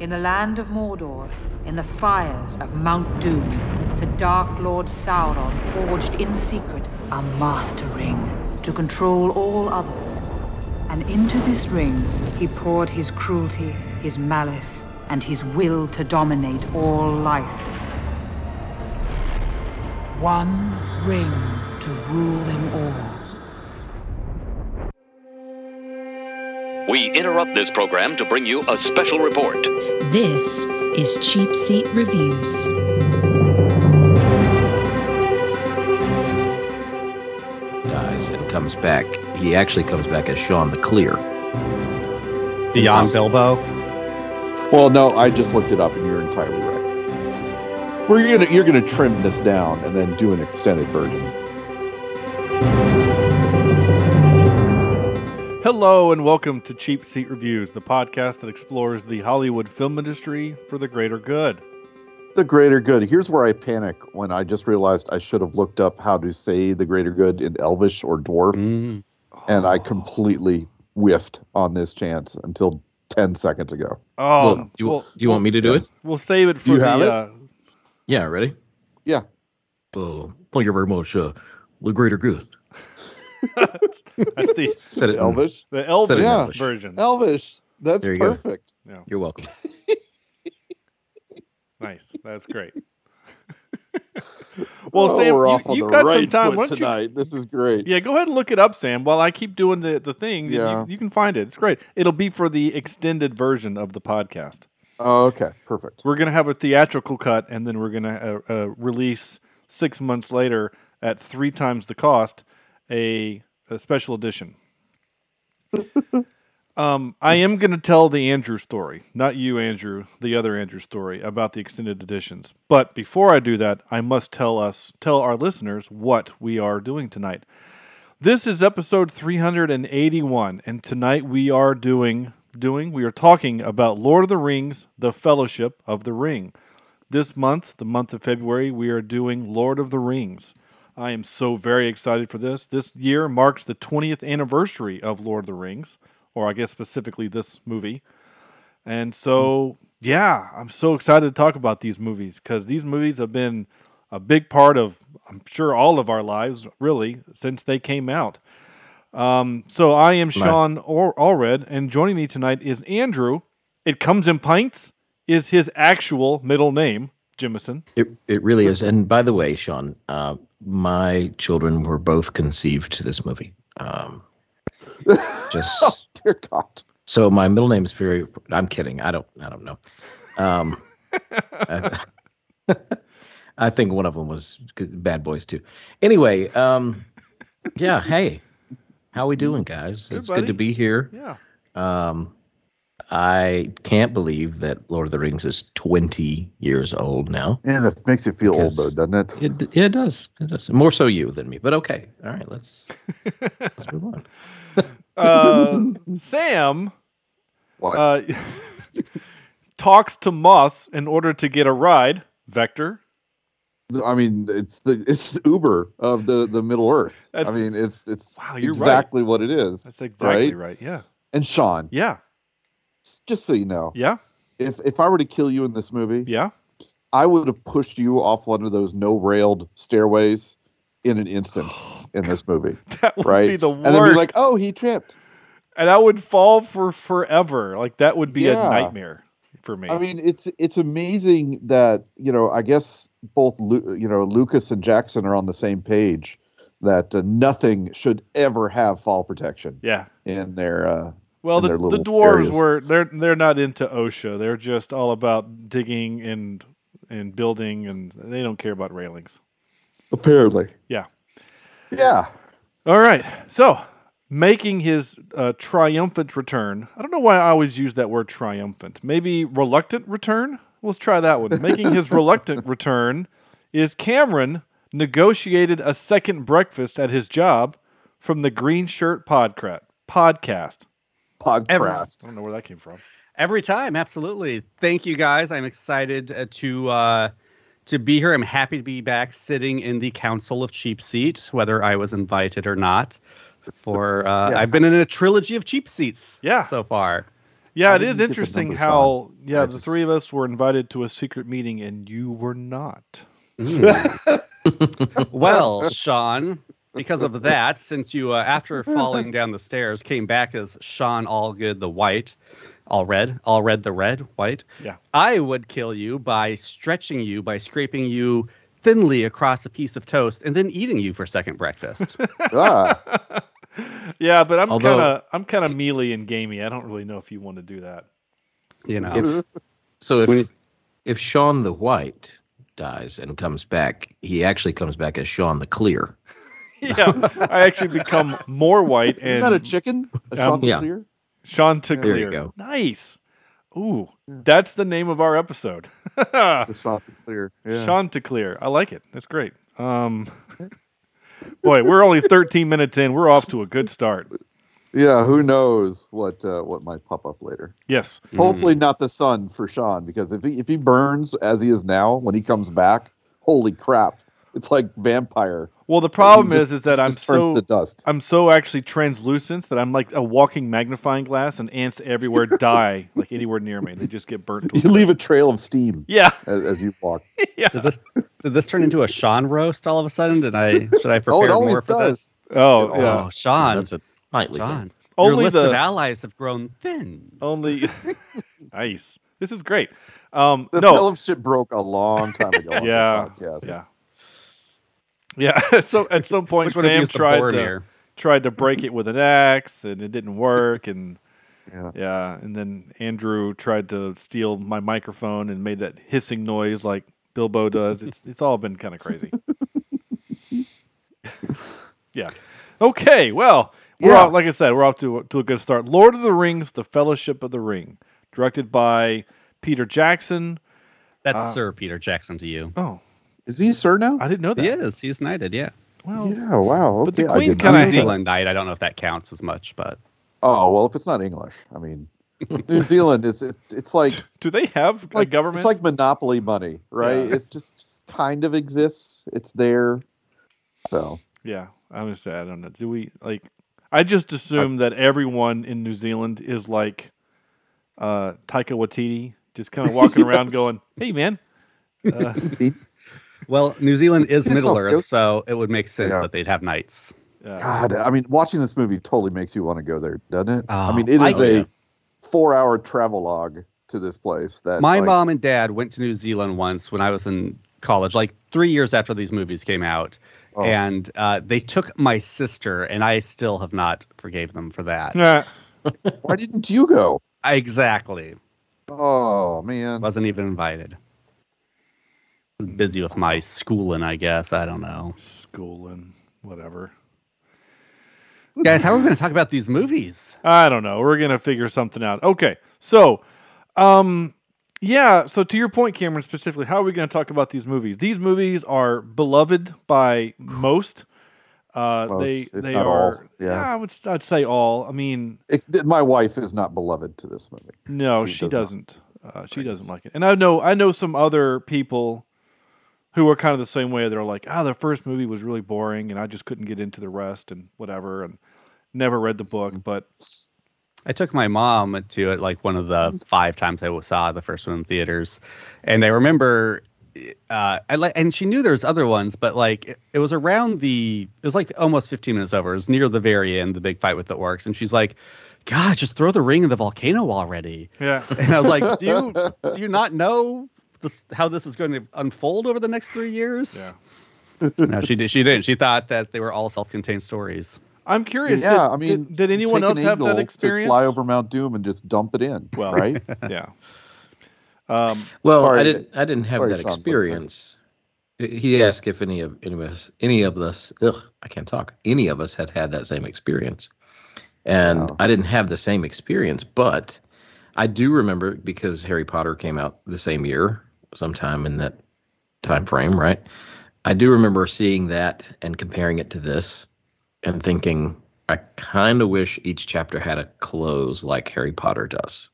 In the land of Mordor, in the fires of Mount Doom, the Dark Lord Sauron forged in secret a master ring to control all others. And into this ring, he poured his cruelty, his malice, and his will to dominate all life. One ring to rule them all. We interrupt this program to bring you a special report. This is Cheap Seat Reviews. Dies and comes back. He actually comes back as Sean the Clear. Beyond Bilbo? Well, no, I just looked it up and you're entirely right. You're gonna trim this down and then do an extended version. Hello and welcome to Cheap Seat Reviews, the podcast that explores the Hollywood film industry for the greater good. The greater good. Here's where I panic when I just realized I should have looked up how to say the greater good in Elvish or Dwarf. And I completely whiffed on this chance until 10 seconds ago. Oh, well, do you want me to do it? We'll save it for Yeah, ready? Yeah. Thank you very much. The greater good. That's the said it Elvish. The Elvish version. Elvish. That's perfect. Yeah. You're welcome. Nice. That's great. Well, Sam, you've got some time. Why don't you, this is great. Yeah, go ahead and look it up, Sam, while I keep doing the thing. Yeah. You can find it. It's great. It'll be for the extended version of the podcast. Oh, okay. Perfect. We're going to have a theatrical cut, and then we're going to release 6 months later at 3 times the cost. A special edition. I am going to tell the Andrew story, not you, Andrew, the other Andrew story about the extended editions. But before I do that, I must tell our listeners what we are doing tonight. This is episode 381, and tonight we are talking about Lord of the Rings: The Fellowship of the Ring. This month, the month of February, we are doing Lord of the Rings. I am so very excited for this. This year marks the 20th anniversary of Lord of the Rings, or I guess specifically this movie. And so, yeah, I'm so excited to talk about these movies because these movies have been a big part of, I'm sure, all of our lives, really, since they came out. So I am Sean Allred, and joining me tonight is Andrew. It comes in pints, is his actual middle name, Jimison. It really is. And by the way, Sean, my children were both conceived to this movie. Oh, dear God. So my middle name is very. I'm kidding. I don't know. I think one of them was Bad Boys too. Anyway, yeah. Hey, how we doing, guys? Good, it's buddy. Good to be here. Yeah. I can't believe that Lord of the Rings is 20 years old now. And it makes you feel old, though, doesn't it? It does. It does. More so you than me, but okay. All right, let's move on. Sam talks to moths in order to get a ride. Vector. I mean, it's the Uber of the Middle Earth. I mean, it's wow, exactly right. What it is. That's exactly right. Yeah. And Sean. Yeah. Just so you know, if I were to kill you in this movie, I would have pushed you off one of those no-railed stairways in an instant in this movie. That would be the worst. And then be like, oh, he tripped. And I would fall for forever. Like, that would be a nightmare for me. I mean, it's amazing that, you know, I guess both, Lucas and Jackson are on the same page that nothing should ever have fall protection in their... Well, the dwarves they're not into OSHA. They're just all about digging and building, and they don't care about railings. Apparently, yeah. All right. So, making his triumphant return. I don't know why I always use that word triumphant. Maybe reluctant return. Let's try that one. Making his reluctant return is Cameron negotiated a second breakfast at his job from the Green Shirt podcast. Podcast. I don't know where that came from. Every time, absolutely. Thank you, guys. I'm excited to be here. I'm happy to be back sitting in the Council of Cheap Seat, whether I was invited or not. I've been in a trilogy of cheap seats so far. Yeah, it is interesting how the three of us were invited to a secret meeting and you were not. Well, Sean, because of that, since you, after falling down the stairs, came back as Sean Allgood the White, all red, white, yeah, I would kill you by stretching you, by scraping you thinly across a piece of toast and then eating you for second breakfast. Ah. Yeah, but I'm kind of mealy and gamey. I don't really know if you want to do that. You know. If Sean the White dies and comes back, he actually comes back as Sean the Clear. Yeah, I actually become more white. And, is that a chicken? Sean the Clear? Sean to Clear. There you go. Nice. Ooh, that's the name of our episode. Sean to Clear. Yeah. Sean to Clear. I like it. That's great. Boy, we're only 13 minutes in. We're off to a good start. Yeah, who knows what might pop up later. Yes. Hopefully not the sun for Sean, because if he burns as he is now, when he comes back, holy crap, it's like vampire. Well, the problem is that I'm so actually translucent that I'm like a walking magnifying glass, and ants everywhere die like anywhere near me. They just get burnt. You leave a trail of steam. Yeah, as you walk. Yeah. Did this turn into a Sean roast all of a sudden? Should I prepare more for this? Oh, yeah. Oh, Sean, that's a nightly thing. Your list of allies have grown thin. Only nice. This is great. The fellowship broke a long time ago. Yeah. Yeah. So. Yeah. Yeah, so at some point Sam tried to break it with an axe, and it didn't work, and and then Andrew tried to steal my microphone and made that hissing noise like Bilbo does. It's all been kind of crazy. Yeah. Okay. Well, we're off, like I said, we're off to a good start. Lord of the Rings: The Fellowship of the Ring, directed by Peter Jackson. That's Sir Peter Jackson to you. Oh. Is he Sir now? I didn't know that. He is. He's knighted, yeah. Well, yeah, wow. Okay. But the Queen kind of England knight. I don't know if that counts as much, but... Oh, well, if it's not English. I mean, New Zealand, it's like... Do they have a government? It's like monopoly money, right? Yeah. It just kind of exists. It's there. So... Yeah, I would say, I don't know. Do we, like... I just assume that everyone in New Zealand is like Taika Waititi, just kind of walking around going, hey, man. Well, New Zealand is Middle Earth, so it would make sense that they'd have knights. God, I mean, watching this movie totally makes you want to go there, doesn't it? Oh, I mean, it is a 4-hour travelogue to this place. That my mom and dad went to New Zealand once when I was in college, like 3 years after these movies came out, and they took my sister, and I still have not forgave them for that. Why didn't you go? Exactly. Oh, man. Wasn't even invited. Busy with my schooling, I guess. I don't know. Schooling, whatever. Guys, how are we going to talk about these movies? I don't know. We're going to figure something out. Okay. So, so to your point, Cameron, specifically, how are we going to talk about these movies? These movies are beloved by most. They are. Yeah. I'd say all. I mean, my wife is not beloved to this movie. No, she doesn't. She doesn't like it. And I know some other people who are kind of the same way. They're like, the first movie was really boring, and I just couldn't get into the rest and whatever, and never read the book. But I took my mom to it like one of the 5 times I saw the first one in theaters, and I remember and she knew there was other ones, but like it was around it was like almost 15 minutes over. It was near the very end, the big fight with the orcs, and she's like, God, just throw the ring in the volcano already. Yeah. And I was like, do you not know how this is going to unfold over the next 3 years? Yeah. No, she didn't. She thought that they were all self-contained stories. I'm curious. Yeah, I mean, did anyone else have that experience? Fly over Mount Doom and just dump it in. Well, right? Yeah. I didn't have that experience. He asked if any of us had that same experience. And I didn't have the same experience, but I do remember, because Harry Potter came out the same year, sometime in that time frame, right? I do remember seeing that and comparing it to this and thinking, I kind of wish each chapter had a close like Harry Potter does.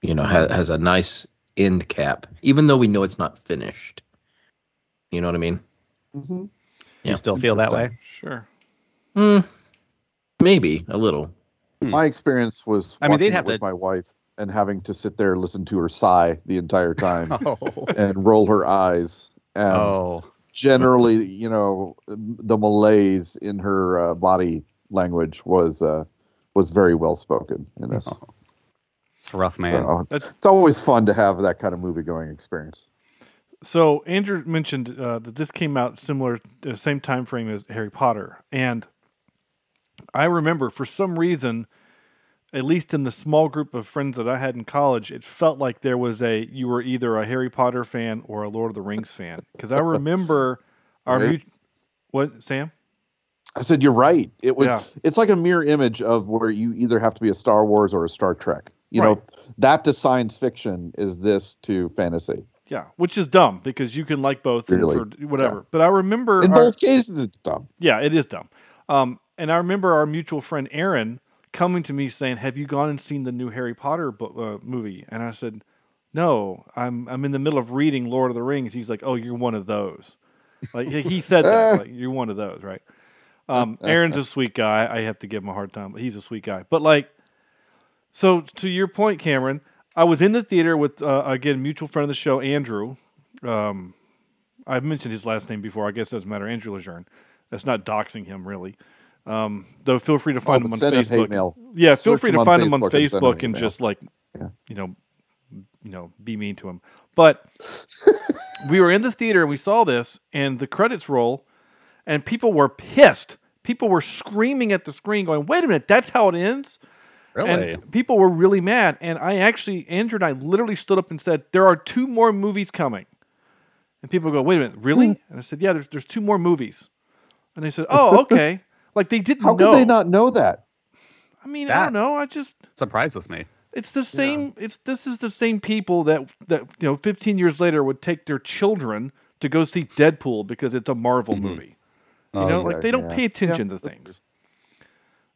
You know, has a nice end cap, even though we know it's not finished. You know what I mean? Mm-hmm. Yeah. You still feel that way? Sure. Maybe a little. My experience was watching it with my wife and having to sit there and listen to her sigh the entire time and roll her eyes. And generally, you know, the malaise in her body language was very well spoken in this. It's rough, man. So, it's always fun to have that kind of movie going experience. So Andrew mentioned that this came out similar, same time frame as Harry Potter, and I remember for some reason, at least in the small group of friends that I had in college, it felt like there was you were either a Harry Potter fan or a Lord of the Rings fan, because I remember our what, Sam? I said you're right. It was it's like a mirror image of where you either have to be a Star Wars or a Star Trek. You know, that to science fiction is this to fantasy. Yeah, which is dumb because you can like both or whatever. Yeah. But I remember... in both cases, it's dumb. Yeah, it is dumb. And I remember our mutual friend Aaron coming to me saying, have you gone and seen the new Harry Potter movie? And I said, no, I'm in the middle of reading Lord of the Rings. He's like, oh, you're one of those. Like he said that, like, you're one of those, right? Aaron's a sweet guy. I have to give him a hard time, but he's a sweet guy. But like, so to your point, Cameron... I was in the theater with, again, a mutual friend of the show, Andrew. I've mentioned his last name before. I guess it doesn't matter. Andrew Lejeune. That's not doxing him, really. Though feel free to find him on Facebook. Yeah, feel free to find him on Facebook and just, like, you know, be mean to him. But we were in the theater and we saw this, and the credits roll, and people were pissed. People were screaming at the screen going, wait a minute, that's how it ends? Really? And people were really mad. And I actually, Andrew and I literally stood up and said, there are two more movies coming. And people go, wait a minute, really? And I said, yeah, there's two more movies. And they said, oh, okay. Like they didn't know. How could they not know that? I mean, I don't know. I just. Surprises me. It's the same. Yeah. This is the same people that, you know, 15 years later would take their children to go see Deadpool because it's a Marvel movie. You know, like they don't pay attention to things.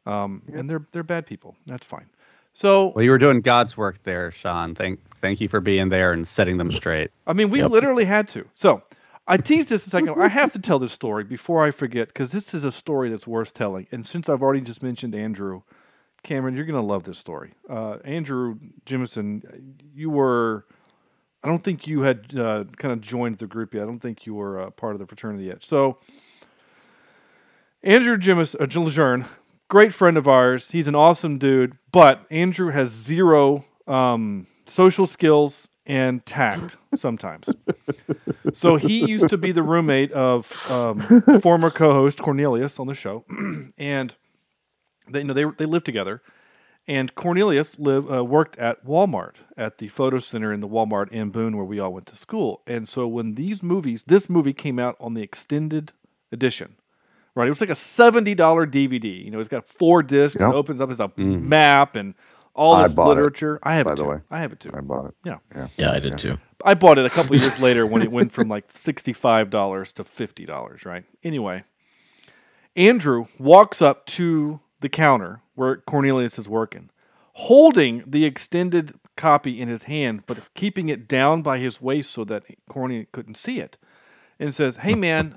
And they're bad people. That's fine. So well, you were doing God's work there, Sean. Thank you for being there and setting them straight. I mean, we literally had to. So I teased this a second. I have to tell this story before I forget, because this is a story that's worth telling. And since I've already just mentioned Andrew, Cameron, you're going to love this story. Andrew Jimison, you were, I don't think you had kind of joined the group yet. I don't think you were part of the fraternity yet. So Andrew Jimison, Lejeune, great friend of ours. He's an awesome dude, but Andrew has zero social skills and tact sometimes. So he used to be the roommate of former co-host Cornelius on the show, and they lived together. And Cornelius worked at Walmart, at the photo center in the Walmart in Boone where we all went to school. And so when this movie came out on the extended edition. Right, it was like a $70 DVD. You know, it's got four discs. Yep. It opens up as a map and all this literature. I have it too. I have it too. I bought it. Yeah, I did too. I bought it a couple years later when it went from like $65 to $50. Right. Anyway, Andrew walks up to the counter where Cornelius is working, holding the extended copy in his hand, but keeping it down by his waist so that Cornelius couldn't see it, and says, "Hey, man,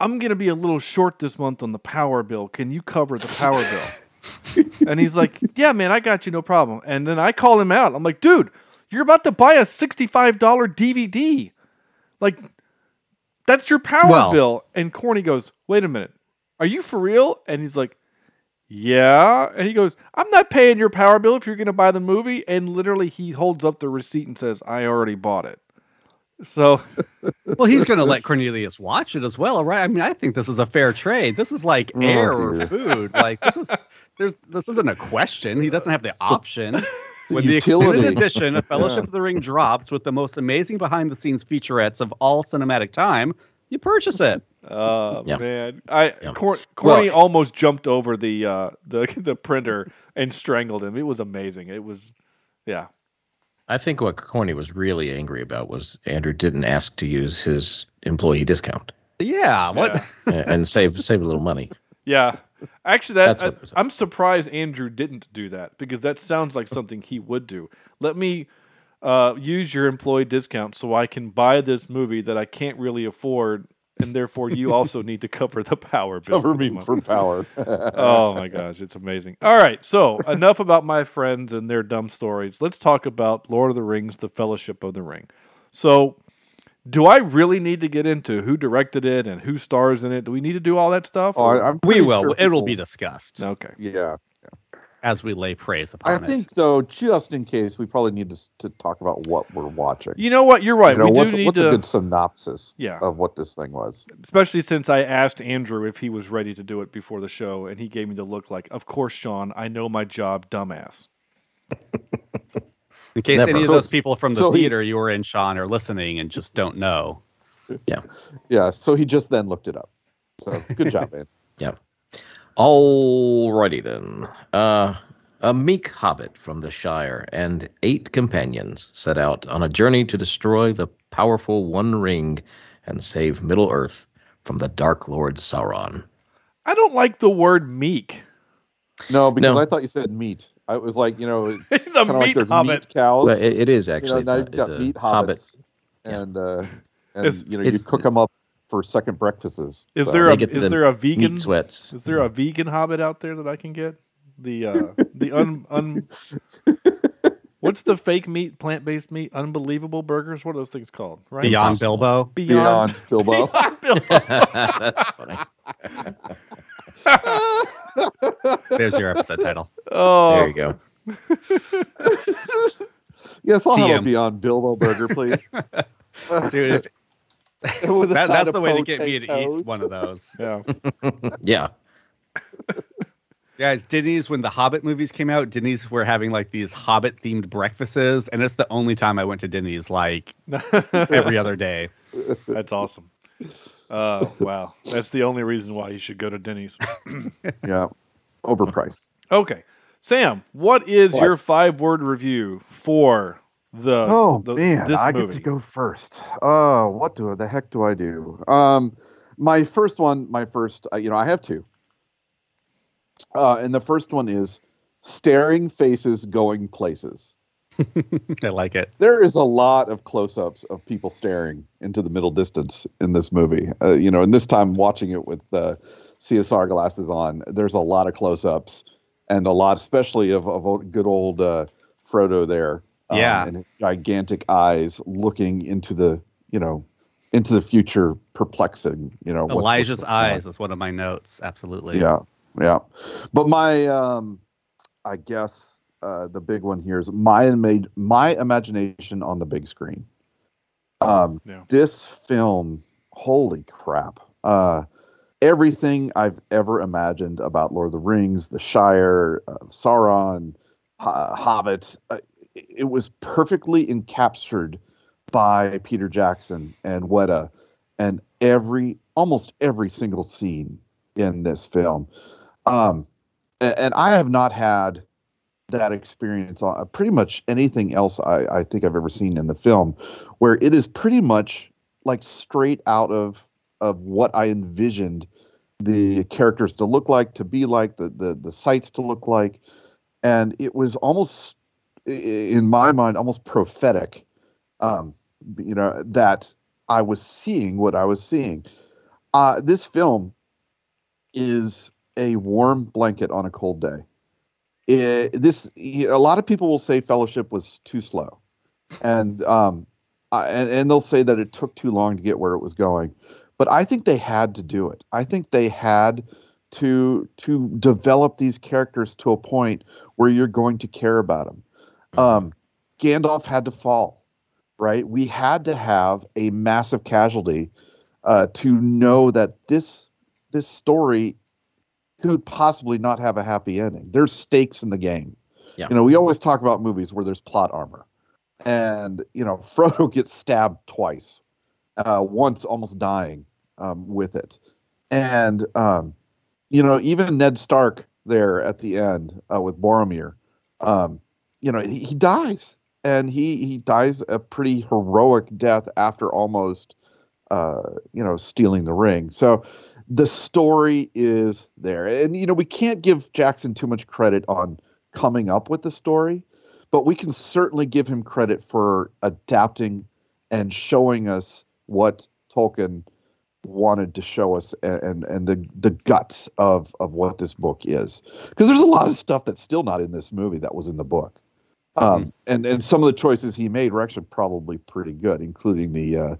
I'm going to be a little short this month on the power bill. Can you cover the power bill?" And he's like, "Yeah, man, I got you. No problem." And then I call him out. I'm like, "Dude, you're about to buy a $65 DVD. Like, that's your power bill." And Corny goes, "Wait a minute. Are you for real?" And he's like, "Yeah." And he goes, "I'm not paying your power bill if you're going to buy the movie." And literally he holds up the receipt and says, "I already bought it." So, well, he's going to let Cornelius watch it as well, right? I mean, I think this is a fair trade. This is like air or food. Like this isn't a question. He doesn't have the option. When the extended edition of Fellowship of the Ring drops with the most amazing behind-the-scenes featurettes of all cinematic time, you purchase it. Oh man, Corny almost jumped over the printer and strangled him. It was amazing. It was, I think what Corny was really angry about was Andrew didn't ask to use his employee discount. Yeah, what? And save a little money. Yeah, actually, I'm surprised Andrew didn't do that, because that sounds like something he would do. Let me use your employee discount so I can buy this movie that I can't really afford and therefore you also need to cover the power bill. Cover me for power. Oh my gosh, it's amazing. All right, so enough about my friends and their dumb stories. Let's talk about Lord of the Rings, The Fellowship of the Ring. So do I really need to get into who directed it and who stars in it? Do we need to do all that stuff? We will. Sure it will be discussed. Okay. Yeah. As we lay praise upon it. I think, though, just in case, we probably need to talk about what we're watching. You know what? You're right. You know, we need a good synopsis of what this thing was. Especially since I asked Andrew if he was ready to do it before the show, and he gave me the look like, of course, Sean, I know my job, dumbass. In case any of those people from the theater you were in, Sean, are listening and just don't know. Yeah. Yeah, so he just then looked it up. So good job, man. Yeah. Alrighty then. A meek hobbit from the Shire and 8 companions set out on a journey to destroy the powerful One Ring and save Middle-earth from the Dark Lord Sauron. I don't like the word meek. No, because I thought you said meat. I was like, you know, it's a meat like hobbit. Meat cows. Well, it is actually. You know, now you've got meat hobbits, and you cook them up for second breakfasts. Is there a vegan sweats? Is there a vegan hobbit out there that I can get? What's the fake meat, plant-based meat, unbelievable burgers? What are those things called? Right? Beyond Bilbo. Beyond Bilbo. Beyond Bilbo. That's funny. There's your episode title. Oh, there you go. Yes, I'll have a Beyond Bilbo burger, please. Dude, that's the way to get me to eat one of those. Yeah. Yeah. Guys, Disney's, when the Hobbit movies came out, Disney's were having like these Hobbit-themed breakfasts, and it's the only time I went to Disney's like every other day. That's awesome. Wow. That's the only reason why you should go to Denny's. Yeah. Overpriced. Okay. Sam, what is your 5-word review for the movie? Get to go first. Oh, what the heck do I do? My first, I have 2. And the first one is staring faces going places. I like it. There is a lot of close-ups of people staring into the middle distance in this movie. And this time watching it with CSR glasses on, there's a lot of close-ups and a lot, especially of good old Frodo there. And his gigantic eyes looking into the future, perplexing. Elijah's eyes is one of my notes. Absolutely. Yeah. Yeah, but my, I guess the big one here is my imagination on the big screen. This film, holy crap! Everything I've ever imagined about Lord of the Rings, the Shire, Sauron, Hobbits, it was perfectly encaptured by Peter Jackson and Weta, and almost every single scene in this film. And I have not had that experience on pretty much anything else I think I've ever seen in the film, where it is pretty much like straight out of what I envisioned the characters to look like, to be like, the sights to look like. And it was almost, in my mind, almost prophetic, that I was seeing what I was seeing. This film is a warm blanket on a cold day. A lot of people will say Fellowship was too slow, and they'll say that it took too long to get where it was going. But I think they had to do it. I think they had to develop these characters to a point where you're going to care about them. Gandalf had to fall, right? We had to have a massive casualty to know that this story could possibly not have a happy ending. There's stakes in the game. Yeah. We always talk about movies where there's plot armor, and Frodo gets stabbed twice, once almost dying with it, and even Ned Stark there at the end with Boromir, he dies, and he dies a pretty heroic death after almost stealing the ring. So the story is there. And, we can't give Jackson too much credit on coming up with the story, but we can certainly give him credit for adapting and showing us what Tolkien wanted to show us and the guts of what this book is. Because there's a lot of stuff that's still not in this movie that was in the book. And some of the choices he made were actually probably pretty good, including the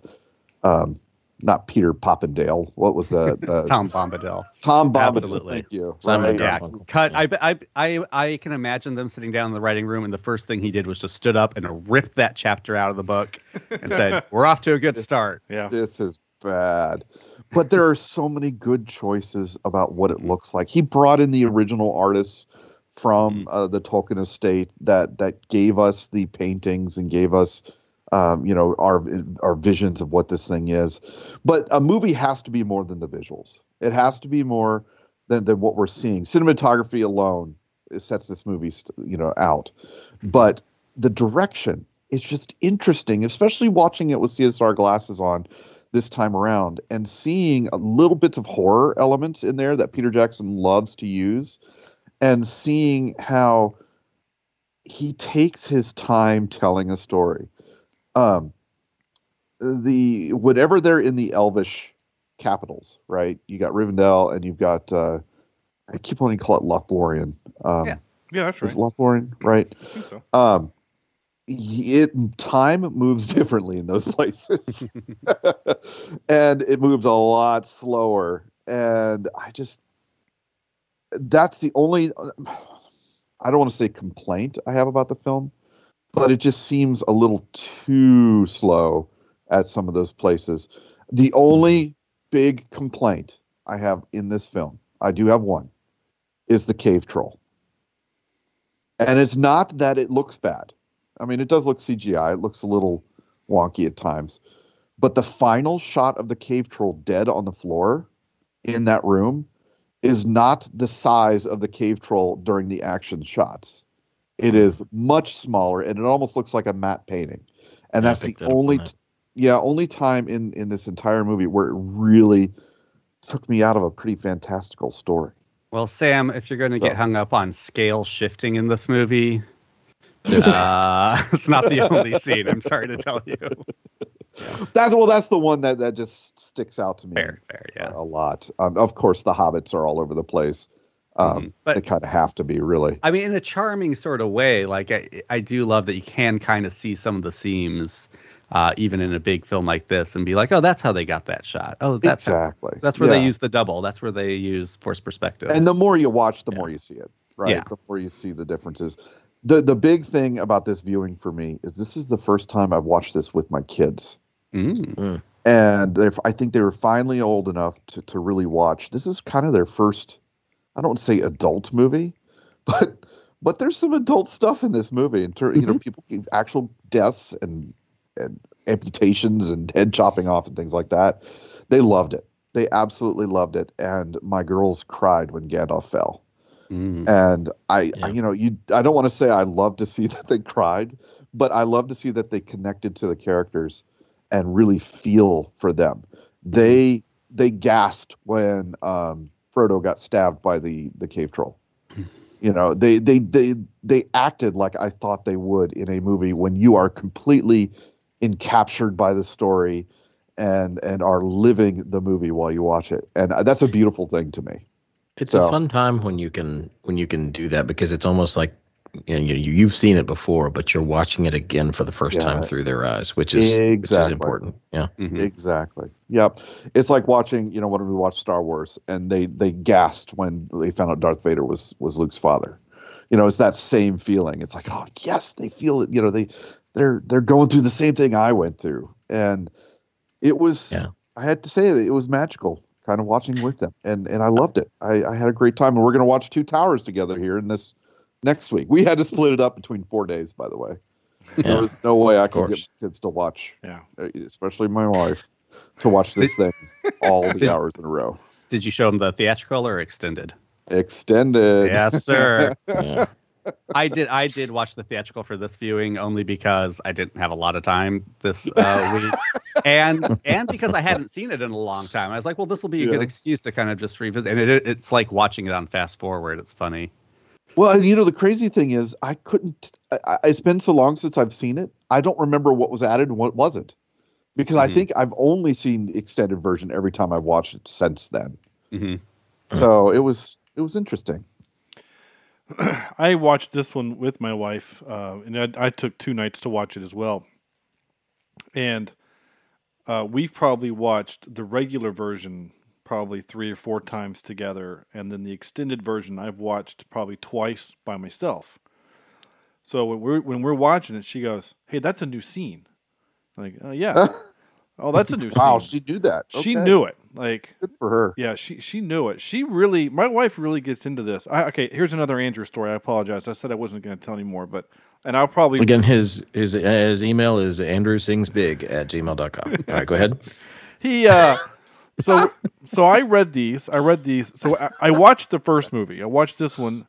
not Peter Poppendale. What was the Tom Bombadil? Tom Bombadil. Absolutely. Thank you. Simon, right. Yeah. Cut. I can imagine them sitting down in the writing room, and the first thing he did was just stood up and ripped that chapter out of the book and said, "We're off to a good start." Yeah, this is bad. But there are so many good choices about what it looks like. He brought in the original artists from the Tolkien estate that gave us the paintings and gave us, our visions of what this thing is. But a movie has to be more than the visuals. It has to be more than what we're seeing. Cinematography alone sets this movie, out. But the direction is just interesting, especially watching it with CSR glasses on this time around and seeing a little bits of horror elements in there that Peter Jackson loves to use. And seeing how he takes his time telling a story. Whatever they're in the Elvish capitals, right? You got Rivendell and you've got, I keep wanting to call it Lothlórien. Yeah, that's right. Is Lothlórien, right? I think so. Time moves differently in those places. And it moves a lot slower. And that's the only, I don't want to say complaint I have about the film, but it just seems a little too slow at some of those places. The only big complaint I have in this film, I do have one, is the cave troll. And it's not that it looks bad. I mean, it does look CGI. It looks a little wonky at times. But the final shot of the cave troll dead on the floor in that room is not the size of the cave troll during the action shots. It is much smaller, and it almost looks like a matte painting. And that's the only time in this entire movie where it really took me out of a pretty fantastical story. Well, Sam, if you're going to get hung up on scale shifting in this movie, it's not the only scene, I'm sorry to tell you. Yeah. That's the one that just sticks out to me a lot. Of course, the hobbits are all over the place. But they kind of have to be, really. I mean, in a charming sort of way, like I do love that you can kind of see some of the seams, even in a big film like this, and be like, oh, that's how they got that shot. Oh, that's exactly. That's where they use the double. That's where they use forced perspective. And the more you watch, the more you see it, right? Yeah. The more you see the differences. The big thing about this viewing for me is this is the first time I've watched this with my kids. Mm. And I think they were finally old enough to really watch. This is kind of their first, I don't say adult movie, but there's some adult stuff in this movie. People give actual deaths and amputations and head chopping off and things like that. They loved it. They absolutely loved it. And my girls cried when Gandalf fell. Mm. And I don't want to say I love to see that they cried, but I love to see that they connected to the characters and really feel for them. They gasped when Frodo got stabbed by the cave troll. They acted like I thought they would in a movie when you are completely encaptured by the story and are living the movie while you watch it. And that's a beautiful thing to me. It's a fun time when you can do that, because it's almost like you've seen it before, but you're watching it again for the first time through their eyes, which is important. Yeah, mm-hmm. Exactly. Yep. It's like watching, when we watched Star Wars and they gasped when they found out Darth Vader was Luke's father. It's that same feeling. It's like, oh yes, they feel it. They're going through the same thing I went through, and it was. Yeah. I had to say it was magical. Kind of watching with them, and I loved it. I had a great time, and we're going to watch Two Towers together here in this next week. We had to split it up between 4 days, by the way. Yeah, there was no way I could get kids to watch, especially my wife, to watch this thing all the hours in a row. Did you show them the theatrical or extended? Extended. Yes, sir. Yeah. I did watch the theatrical for this viewing only because I didn't have a lot of time this week, and because I hadn't seen it in a long time. I was like, well, this will be a good excuse to kind of just revisit. And it's like watching it on fast forward. It's funny. Well, the crazy thing is, I couldn't. It's been so long since I've seen it. I don't remember what was added and what wasn't. because I think I've only seen the extended version every time I watched it since then. So it was interesting. I watched this one with my wife, and I took 2 nights to watch it as well. And we've probably watched the regular version probably 3 or 4 times together, and then the extended version I've watched probably twice by myself. So when we're watching it, she goes, "Hey, that's a new scene." I'm like, "Oh yeah, oh that's a new scene." Wow, she knew that. Okay. She knew it. Like, good for her. Yeah, she knew it. She really, my wife really gets into this. Okay, here's another Andrew story. I apologize. I said I wasn't going to tell anymore, but and I'll probably again his email is andrewsingsbig@gmail.com. All right, go ahead. He. So I read these. So I watched the first movie. I watched this one,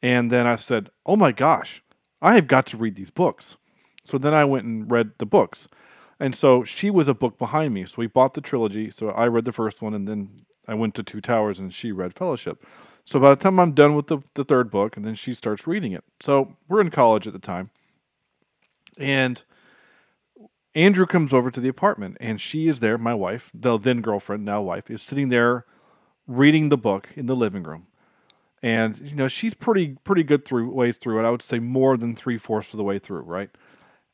and then I said, "Oh my gosh, I have got to read these books." So then I went and read the books, and so she was a book behind me. So we bought the trilogy. So I read the first one, and then I went to Two Towers, and she read Fellowship. So by the time I'm done with the third book, and then she starts reading it. So we're in college at the time, and Andrew comes over to the apartment, and she is there, my wife, the then girlfriend, now wife, is sitting there reading the book in the living room. And, you know, she's pretty good ways through it. I would say more than 3/4 of the way through, right?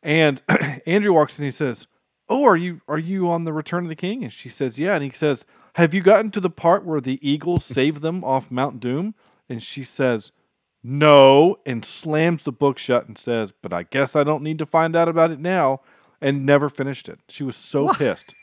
And Andrew walks in, and he says, "Oh, are you on the Return of the King?" And she says, "Yeah." And he says, "Have you gotten to the part where the eagles save them off Mount Doom?" And she says, "No," and slams the book shut and says, "But I guess I don't need to find out about it now." And never finished it. She was so pissed.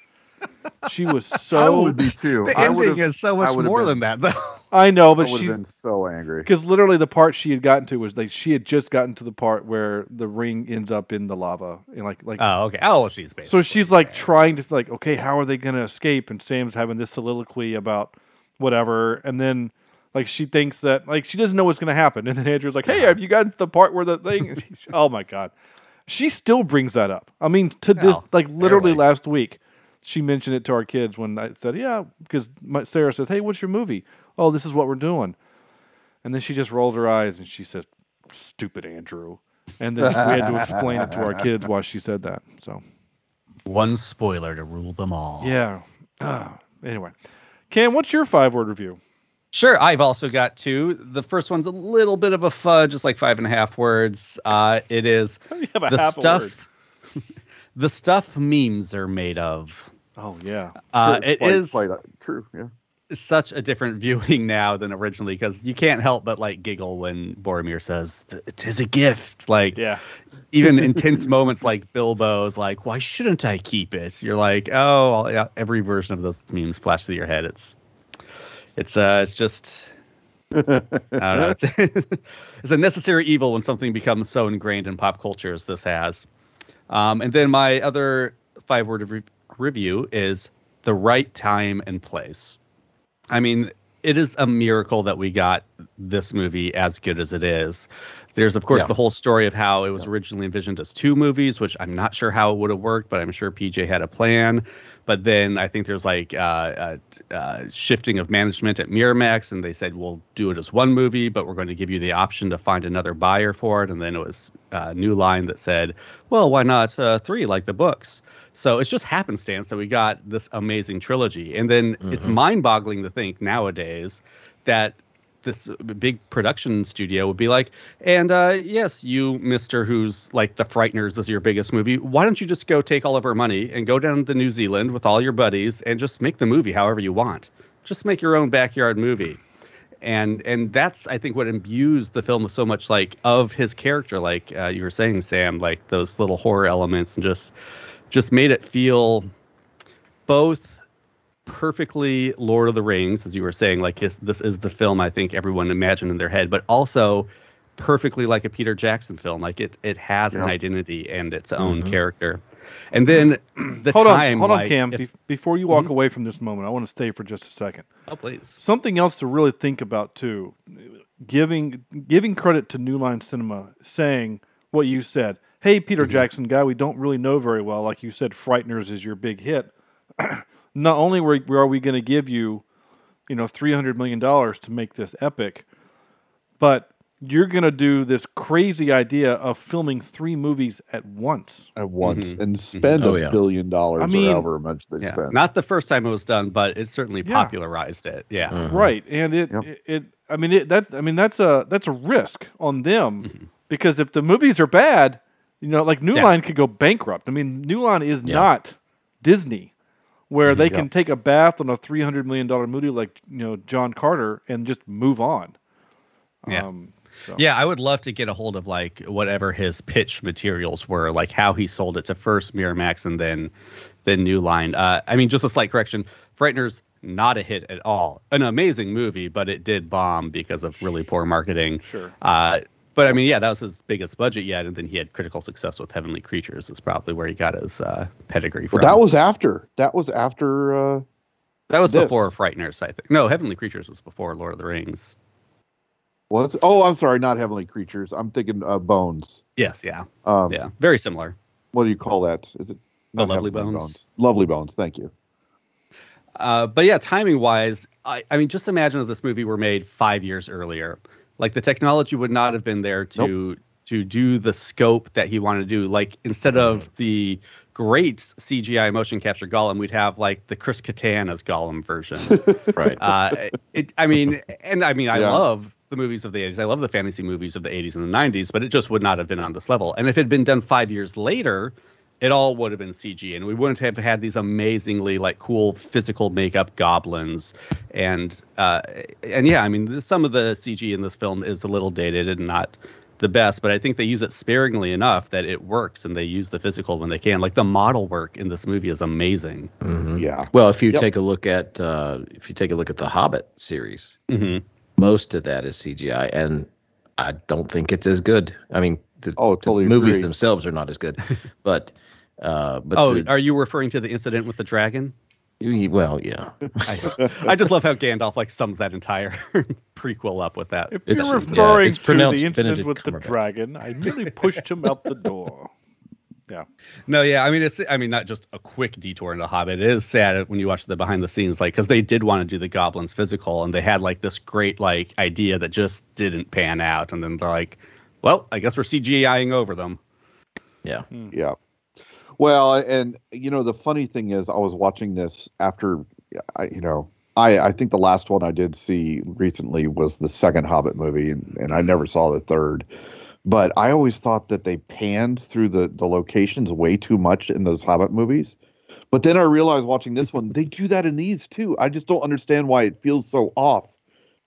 She was so. I would be too. The ending is so much more than that, though. I know, but she's been so angry because literally the part she had gotten to was like she had just gotten to the part where the ring ends up in the lava and like. Oh, okay. Oh, she's basically. So she's like trying to like, okay, how are they going to escape? And Sam's having this soliloquy about whatever, and then like she thinks that like she doesn't know what's going to happen, and then Andrew's like, "Hey, have you gotten to the part where the thing?" Oh my god. She still brings that up. I mean, to this, like literally last week, she mentioned it to our kids when I said, "Yeah," because Sarah says, "Hey, what's your movie?" "Oh, this is what we're doing." And then she just rolls her eyes and she says, "Stupid Andrew." And then we had to explain it to our kids why she said that. So, one spoiler to rule them all. Yeah. Anyway, Cam, what's your 5-word review? Sure, I've also got 2. The first one's a little bit of a fudge, just like 5.5 words. It is the stuff. The stuff memes are made of. Oh yeah, true. Yeah, such a different viewing now than originally because you can't help but like giggle when Boromir says "It is a gift." Like, yeah, even intense moments like Bilbo's like, "Why shouldn't I keep it?" You're like, "Oh, yeah." Every version of those memes flash through your head. It's just, I don't know. It's a necessary evil when something becomes so ingrained in pop culture as this has. And then my other 5-word review is the right time and place. I mean, it is a miracle that we got this movie as good as it is. There's, of course, the whole story of how it was originally envisioned as 2 movies, which I'm not sure how it would have worked, but I'm sure PJ had a plan. But then I think there's like shifting of management at Miramax, and they said, "We'll do it as one movie, but we're going to give you the option to find another buyer for it." And then it was New Line that said, "Well, why not 3 like the books?" So it's just happenstance that we got this amazing trilogy. And then it's mind-boggling to think nowadays that this big production studio would be like, "And yes, you, Mister, who's like The Frighteners is your biggest movie. Why don't you just go take all of our money and go down to New Zealand with all your buddies and just make the movie however you want? Just make your own backyard movie." And that's, I think, what imbues the film with so much like of his character, like you were saying, Sam, like those little horror elements and just made it feel both perfectly Lord of the Rings, as you were saying, like this is the film I think everyone imagined in their head, but also perfectly like a Peter Jackson film. Like it has an identity and its own character. And then the hold on, Cam. Before you walk away from this moment, I want to stay for just a second. Oh, please. Something else to really think about too, giving credit to New Line Cinema, saying what you said. Hey, Peter Jackson guy, we don't really know very well. Like you said, Frighteners is your big hit. Not only are we going to give you, $300 million to make this epic, but you're going to do this crazy idea of filming three movies at once. And spend $1 billion or however much they spend. Not the first time it was done, but it certainly popularized it. Yeah. Right. And that's a risk on them because if the movies are bad, you know, like New Line could go bankrupt. I mean, New Line is not Disney, where they can take a bath on a $300 million movie like, you know, John Carter and just move on. Yeah, I would love to get a hold of like whatever his pitch materials were, like how he sold it to first Miramax and then New Line. I mean, just a slight correction. Frighteners, not a hit at all. An amazing movie, but it did bomb because of really poor marketing. Sure. But I mean, yeah, that was his biggest budget yet. And then he had critical success with Heavenly Creatures. It's probably where he got his pedigree from. Well, that was after. That was before Frighteners, I think. No, Heavenly Creatures was before Lord of the Rings. Was I'm sorry, not Heavenly Creatures. I'm thinking Bones. Yes, very similar. What do you call that? Is it The Lovely Bones? Lovely Bones. Thank you. But yeah, timing wise, I mean, just imagine if this movie were made 5 years earlier. Like the technology would not have been there to do the scope that he wanted to do. Like instead of the great CGI motion capture Gollum, we'd have like the Chris Kattan as Gollum version. Right. I love the movies of the 80s. I love the fantasy movies of the 80s and the 90s, but it just would not have been on this level. And if it had been done 5 years later, it all would have been CG, and we wouldn't have had these amazingly like cool physical makeup goblins. And yeah, I mean, some of the CG in this film is a little dated and not the best, but I think they use it sparingly enough that it works, and they use the physical when they can. Like the model work in this movie is amazing. Mm-hmm. Yeah. Well, if you take a look at the Hobbit series, most of that is CGI, and I don't think it's as good. I mean, the movies themselves are not as good, but are you referring to the incident with the dragon? Well, yeah. I just love how Gandalf like sums that entire prequel up with that. If you're referring to the incident with the dragon, I nearly pushed him out the door. Yeah. No, yeah. I mean, it's not just a quick detour into Hobbit. It is sad when you watch the behind the scenes, like, because they did want to do the goblins physical, and they had like this great like idea that just didn't pan out, and then they're like, well, I guess we're CGIing over them. Yeah. Hmm. Yeah. Well, and you know, the funny thing is, I was watching this after, I think the last one I did see recently was the second Hobbit movie, and I never saw the third. But I always thought that they panned through the locations way too much in those Hobbit movies. But then I realized watching this one, they do that in these too. I just don't understand why it feels so off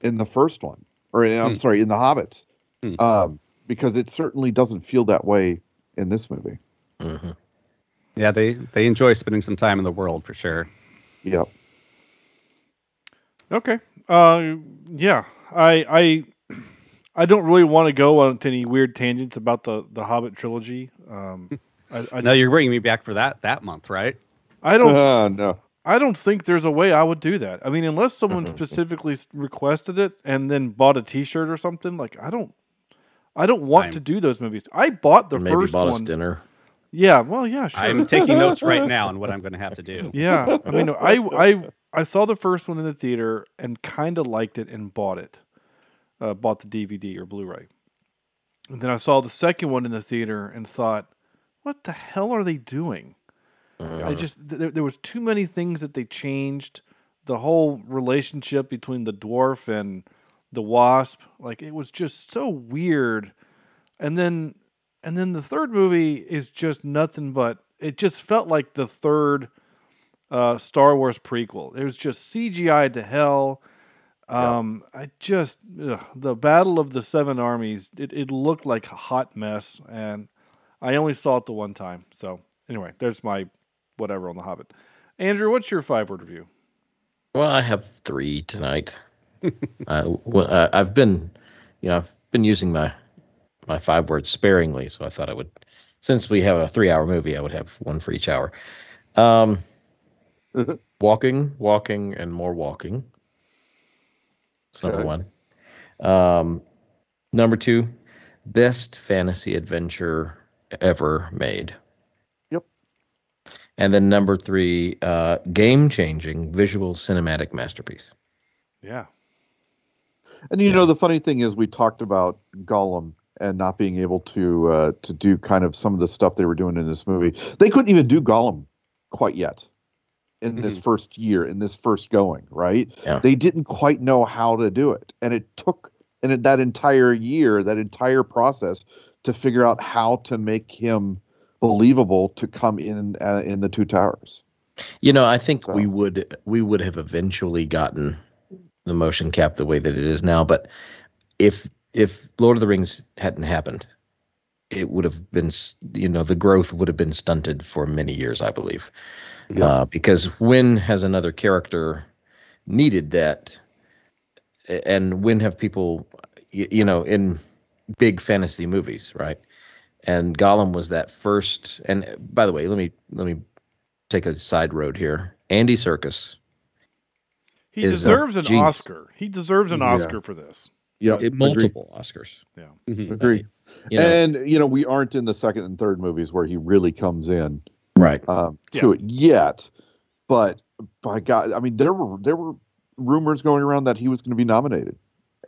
in the first one. Or in The Hobbits. Mm. Because it certainly doesn't feel that way in this movie. Mm-hmm. Yeah, they enjoy spending some time in the world for sure. Yep. Okay. I don't really want to go on to any weird tangents about the Hobbit trilogy. You're bringing me back for that month, right? I don't think there's a way I would do that. I mean, unless someone specifically requested it and then bought a T-shirt or something. Like I don't want to do those movies. I bought the first one. Maybe bought us dinner. Yeah. Well, yeah. Sure. I'm taking notes right now on what I'm going to have to do. Yeah. I mean, I saw the first one in the theater and kind of liked it and bought it. Bought the DVD or Blu-ray. And then I saw the second one in the theater and thought, what the hell are they doing? There was too many things that they changed. The whole relationship between the dwarf and the wasp, like it was just so weird. And then the third movie is just nothing but, it just felt like the third Star Wars prequel. It was just CGI to hell. The Battle of the Seven Armies, it looked like a hot mess, and I only saw it the one time. So anyway, there's my whatever on The Hobbit. Andrew, what's your 5-word review? Well, I have 3 tonight. I've been using my 5 words sparingly, so I thought I would, since we have a 3-hour movie, I would have one for each hour. Walking, and more walking. Number 1. Number 2, best fantasy adventure ever made. Yep. And then number 3, game-changing visual cinematic masterpiece. Yeah. And you know, the funny thing is, we talked about Gollum and not being able to do kind of some of the stuff they were doing in this movie. They couldn't even do Gollum quite yet in this first year, in this first going, right? Yeah. They didn't quite know how to do it. And it took that entire year, that entire process to figure out how to make him believable to come in the Two Towers. You know, I think we would have eventually gotten the motion cap the way that it is now. But if Lord of the Rings hadn't happened, it would have been, you know, the growth would have been stunted for many years, I believe. Yeah. Because when has another character needed that? And when have people, you know, in big fantasy movies, right? And Gollum was that first. And by the way, let me take a side road here. Andy Serkis. He deserves an Oscar. He deserves an Oscar for this. Yeah, multiple Oscars. Yeah, agree. You know, and you know, we aren't in the second and third movies where he really comes in to it yet. But by God, I mean, there were rumors going around that he was going to be nominated,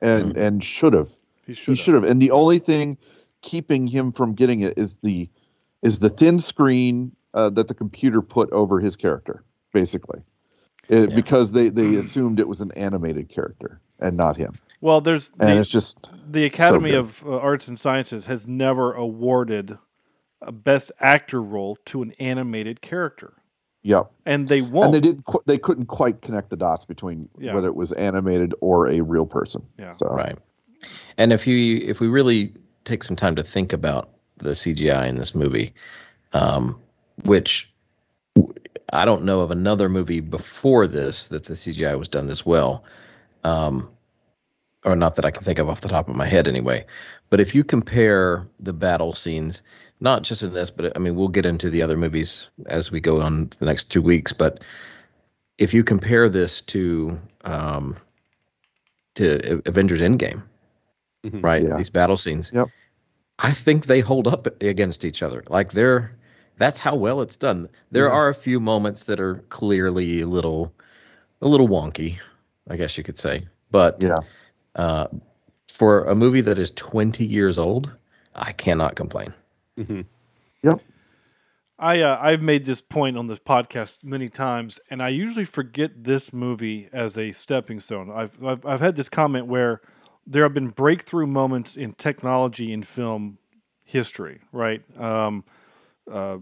and should have. He should have. And the only thing keeping him from getting it is the thin screen that the computer put over his character, basically, because they assumed it was an animated character and not him. Well, it's just the Academy of Arts and Sciences has never awarded a Best Actor role to an animated character. Yep, and they won't. And they couldn't quite connect the dots between whether it was animated or a real person. Yeah, so. Right. And if we really take some time to think about the CGI in this movie, which I don't know of another movie before this that the CGI was done this well. Or not that I can think of off the top of my head anyway. But if you compare the battle scenes, not just in this, but I mean, we'll get into the other movies as we go on the next 2 weeks. But if you compare this to Avengers Endgame, right? Yeah. These battle scenes, I think they hold up against each other. Like that's how well it's done. There are a few moments that are clearly a little wonky, I guess you could say. But for a movie that is 20 years old, I cannot complain. Mm-hmm. Yep. I've made this point on this podcast many times, and I usually forget this movie as a stepping stone. I've had this comment where there have been breakthrough moments in technology in film history, right?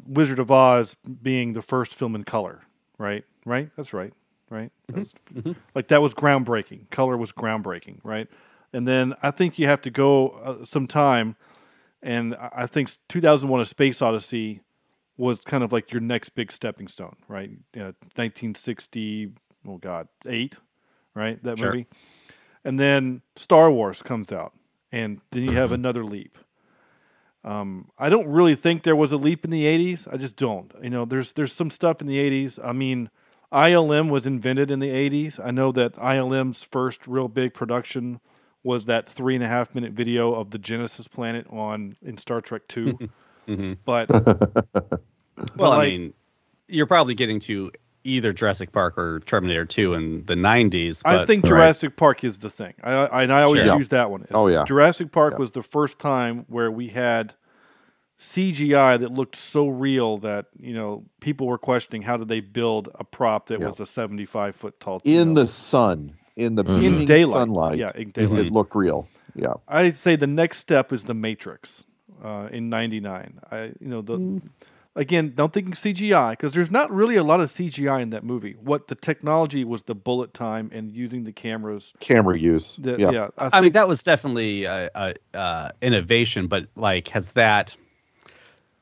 Wizard of Oz being the first film in color, right? Right? That's right. Right? That was, like, that was groundbreaking. Color was groundbreaking, right? And then I think you have to go some time, and I think 2001: A Space Odyssey was kind of like your next big stepping stone, right? 1968, right? That movie. And then Star Wars comes out, and then you have another leap. I don't really think there was a leap in the 80s. I just don't. You know, there's some stuff in the 80s. I mean, ILM was invented in the 80s. I know that ILM's first real big production was that 3.5-minute video of the Genesis planet in Star Trek 2. But well, I mean, you're probably getting to either Jurassic Park or Terminator 2 in the 90s. But, I think Jurassic Park is the thing. I always use that one. Jurassic Park was the first time where we had CGI that looked so real that, you know, people were questioning how did they build a prop that was a 75-foot tall in the sun, in the in daylight. Sunlight. Yeah, in daylight. It looked real. Yeah. I'd say the next step is The Matrix in 99. Again, don't think CGI, because there's not really a lot of CGI in that movie. What the technology was the bullet time and using the cameras. Camera use. I mean, that was definitely innovation, but like, has that...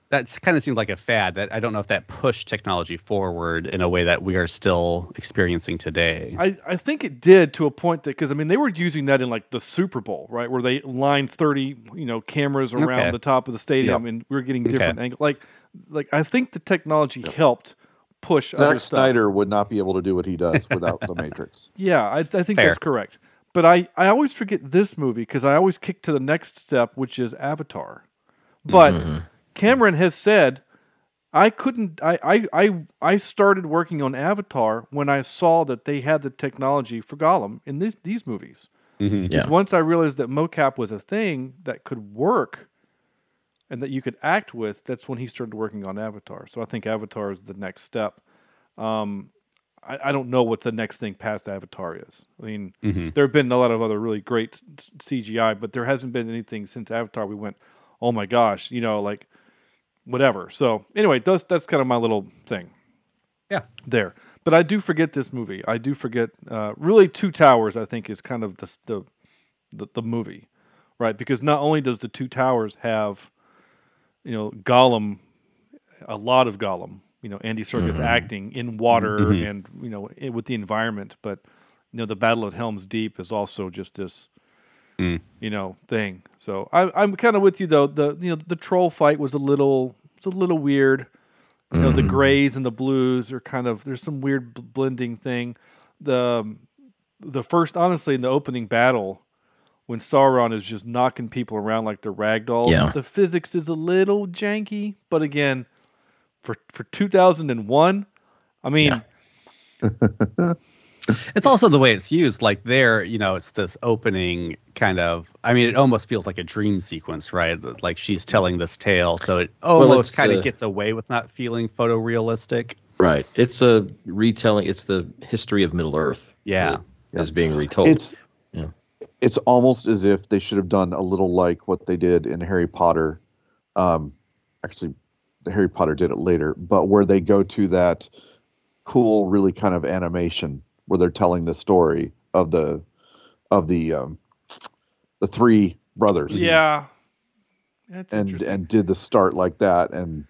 That's kind of seemed like a fad. That I don't know if that pushed technology forward in a way that we are still experiencing today. I think it did to a point that, because I mean, they were using that in like the Super Bowl, right? Where they lined 30, you know, cameras around the top of the stadium, and we were getting different angles. Like I think the technology helped push Zack other stuff. Snyder would not be able to do what he does without The Matrix. Yeah, I think that's correct. But I always forget this movie because I always kick to the next step, which is Avatar. But Cameron has said, I started working on Avatar when I saw that they had the technology for Gollum in these movies. Mm-hmm. Yeah. Once I realized that mocap was a thing that could work and that you could act with, that's when he started working on Avatar. So I think Avatar is the next step. I don't know what the next thing past Avatar is. I mean, there have been a lot of other really great CGI, but there hasn't been anything since Avatar we went, oh my gosh, you know, like whatever. So anyway, that's kind of my little thing. Yeah. There. But I do forget this movie. I do forget really Two Towers, I think, is kind of the movie, right? Because not only does the Two Towers have, you know, Gollum, a lot of Gollum, you know, Andy Serkis acting in water and, you know, with the environment. But, you know, the Battle at Helm's Deep is also just this, you know, thing. So I'm kind of with you, though. The troll fight was a little weird. You know, the grays and the blues are kind of, there's some weird blending thing. The first, honestly, in the opening battle, when Sauron is just knocking people around like they're ragdolls, the physics is a little janky. But again, for 2001, I mean... Yeah. It's also the way it's used. Like there, you know, it's this opening kind of, I mean, it almost feels like a dream sequence, right? Like she's telling this tale. So it almost kind of gets away with not feeling photorealistic. Right. It's a retelling. It's the history of Middle Earth. Yeah. As being retold. It's almost as if they should have done a little like what they did in Harry Potter. Actually, Harry Potter did it later, but where they go to that cool, really kind of animation where they're telling the story of the three brothers. Yeah. That's interesting. And did the start like that and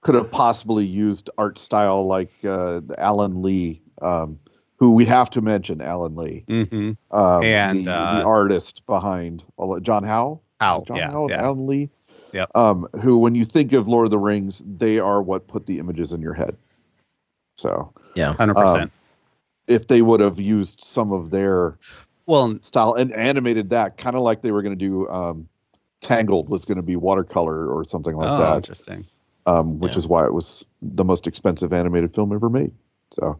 could have possibly used art style like Alan Lee, who we have to mention, Alan Lee. Mm-hmm. And the artist behind John Howe? John Howe and Alan Lee. Yeah. Who, when you think of Lord of the Rings, they are what put the images in your head. So, yeah, 100%. If they would have used some of their style and animated that, kind of like they were going to do Tangled was going to be watercolor or something like that. Interesting. Which is why it was the most expensive animated film ever made. So,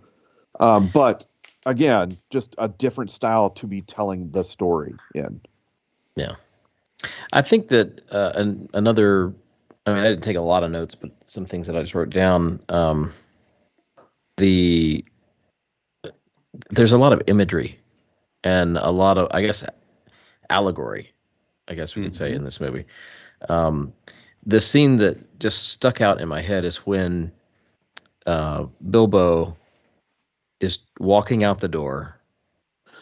but again, just a different style to be telling the story in. Yeah. I think that I didn't take a lot of notes, but some things that I just wrote down, there's a lot of imagery and a lot of, allegory, we could say in this movie. The scene that just stuck out in my head is when Bilbo is walking out the door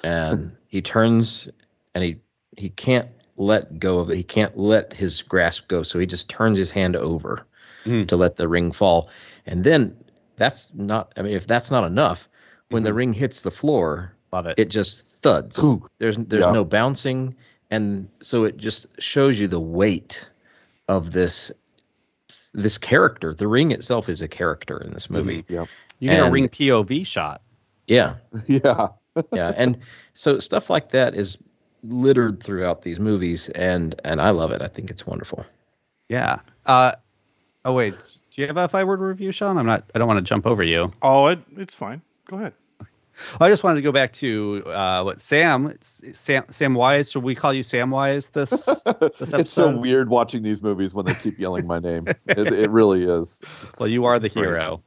and he turns and he can't let go of it. He can't let his grasp go. So he just turns his hand over to let the ring fall. And then if that's not enough, when the ring hits the floor, it just thuds. Ooh. There's no bouncing, and so it just shows you the weight of this character. The ring itself is a character in this movie. Mm-hmm. Yeah. You get a ring POV shot. Yeah. Yeah. Yeah, and so stuff like that is littered throughout these movies, and I love it. I think it's wonderful. Yeah. Oh wait, do you have a 5-word review, Sean? I don't want to jump over you. Oh, it's fine. Go ahead. Well, I just wanted to go back to what Samwise. Should we call you Samwise this episode? It's so weird watching these movies when they keep yelling my name. It really is. Well, you are the hero.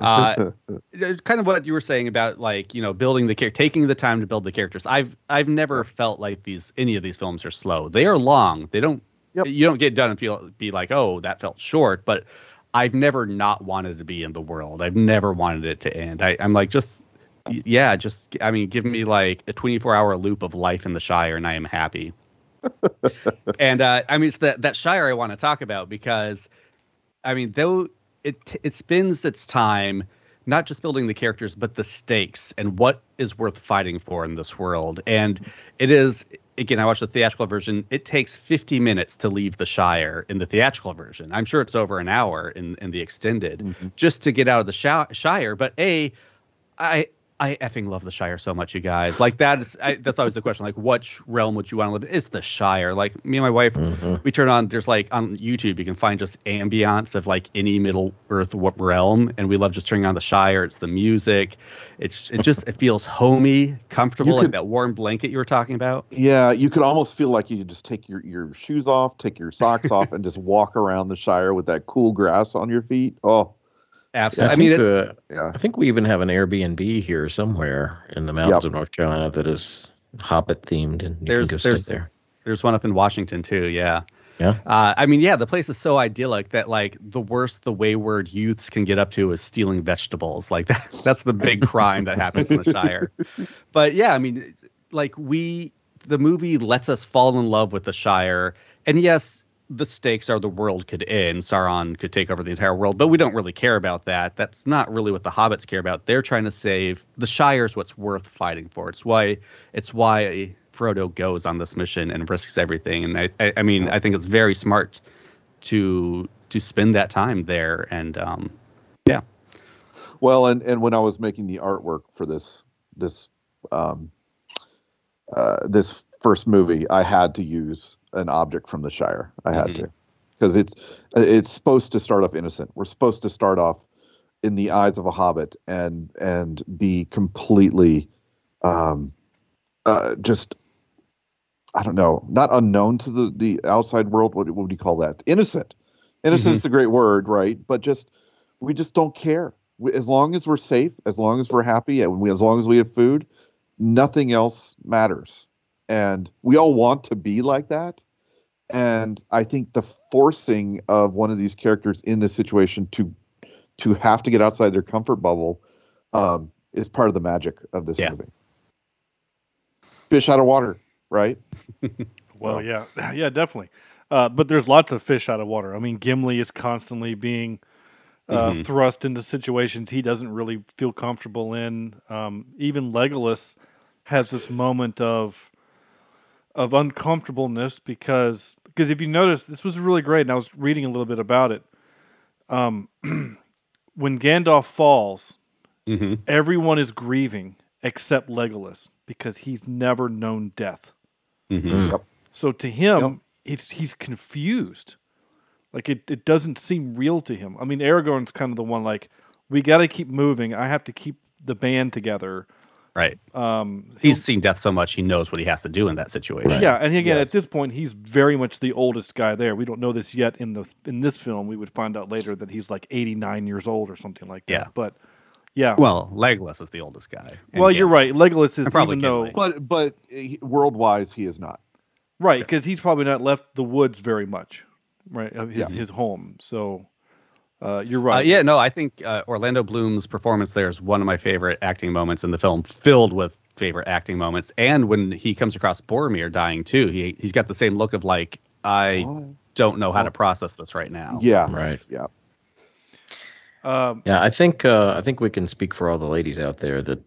Kind of what you were saying about, like, you know, building the character, taking the time to build the characters. I've never felt like any of these films are slow. They are long. They don't. Yep. You don't get done and be like, oh, that felt short, but. I've never not wanted to be in the world. I've never wanted it to end. I'm like, give me like a 24-hour loop of life in the Shire and I am happy. And it's that Shire I want to talk about because, though it spends its time not just building the characters, but the stakes and what is worth fighting for in this world. And it is, again, I watched the theatrical version. It takes 50 minutes to leave the Shire in the theatrical version. I'm sure it's over an hour in the extended just to get out of the Shire. But I effing love the Shire so much, you guys. Like, that's always the question. Like, which realm would you want to live in? It's the Shire. Like, me and my wife, we turn on, there's like, on YouTube, you can find just ambiance of like any Middle Earth realm. And we love just turning on the Shire. It's the music. It feels homey, comfortable, like that warm blanket you were talking about. Yeah, you could almost feel like you just take your shoes off, take your socks off, and just walk around the Shire with that cool grass on your feet. Oh, absolutely. I think we even have an Airbnb here somewhere in the mountains of North Carolina that is Hobbit themed, and you can go stay there. There's one up in Washington too. Yeah. Yeah. The place is so idyllic that like the worst the wayward youths can get up to is stealing vegetables. Like that's the big crime that happens in the Shire. But yeah, I mean, like the movie lets us fall in love with the Shire, and yes, the stakes are the world could end. Sauron could take over the entire world, but we don't really care about that. That's not really what the hobbits care about. They're trying to save the Shire's what's worth fighting for. It's why Frodo goes on this mission and risks everything. And I think it's very smart to spend that time there. And well, and when I was making the artwork for this first movie, I had to use an object from the Shire. I had to, because it's supposed to start off innocent. We're supposed to start off in the eyes of a hobbit and be completely just, I don't know, not unknown to the outside world. What would you call that? Innocent is the great word, right? But we just don't care. As long as we're safe, as long as we're happy, and as long as we have food, nothing else matters. And we all want to be like that. And I think the forcing of one of these characters in this situation to have to get outside their comfort bubble is part of the magic of this movie. Fish out of water, right? Well, yeah, definitely. But there's lots of fish out of water. I mean, Gimli is constantly being thrust into situations he doesn't really feel comfortable in. Even Legolas has this moment of uncomfortableness because if you notice, this was really great, and I was reading a little bit about it. When Gandalf falls, everyone is grieving except Legolas, because he's never known death. So to him, he's confused. Like it doesn't seem real to him. I mean, Aragorn's kind of the one like, we got to keep moving. I have to keep the band together. Right. He's seen death so much, he knows what he has to do in that situation. Right. Yeah, and again, at this point, he's very much the oldest guy there. We don't know this yet in this film. We would find out later that he's like 89 years old or something like that. Yeah. But yeah. Well, Legolas is the oldest guy. Well, you're right. Legolas is probably but world-wise, he is not. Right, because he's probably not left the woods very much. Right, his home. So. You're right. I think Orlando Bloom's performance there is one of my favorite acting moments in the film, filled with favorite acting moments. And when he comes across Boromir dying too, he's got the same look of like, I don't know how to process this right now. Yeah. Right. Yeah. I think we can speak for all the ladies out there that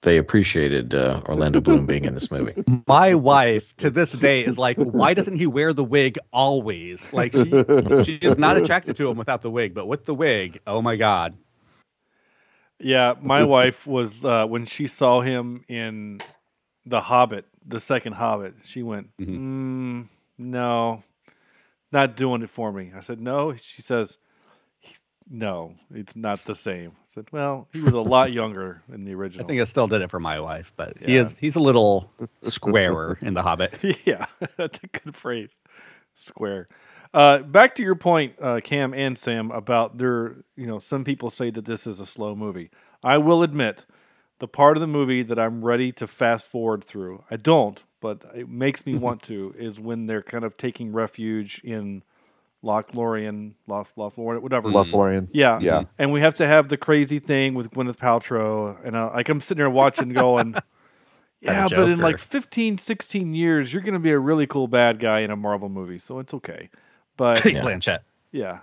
they appreciated Orlando Bloom being in this movie. My wife to this day is like, why doesn't he wear the wig always? Like she is not attracted to him without the wig, but with the wig, oh my God. Yeah, my wife was when she saw him in The Hobbit, the second Hobbit, she went, no, not doing it for me. I said, no. She says, no, it's not the same. I said, well, he was a lot younger in the original. I think I still did it for my wife, but he's a little squarer in The Hobbit. Yeah, that's a good phrase. Square. Back to your point, Cam and Sam, about some people say that this is a slow movie. I will admit, the part of the movie that I'm ready to fast forward through, I don't, but it makes me want to, is when they're kind of taking refuge in Lothlórien. Yeah. Yeah. And we have to have the crazy thing with Gwyneth Paltrow. And I'm sitting there watching going, yeah, but in like 15, 16 years, you're going to be a really cool bad guy in a Marvel movie. So it's okay. But Cate Blanchett. Yeah.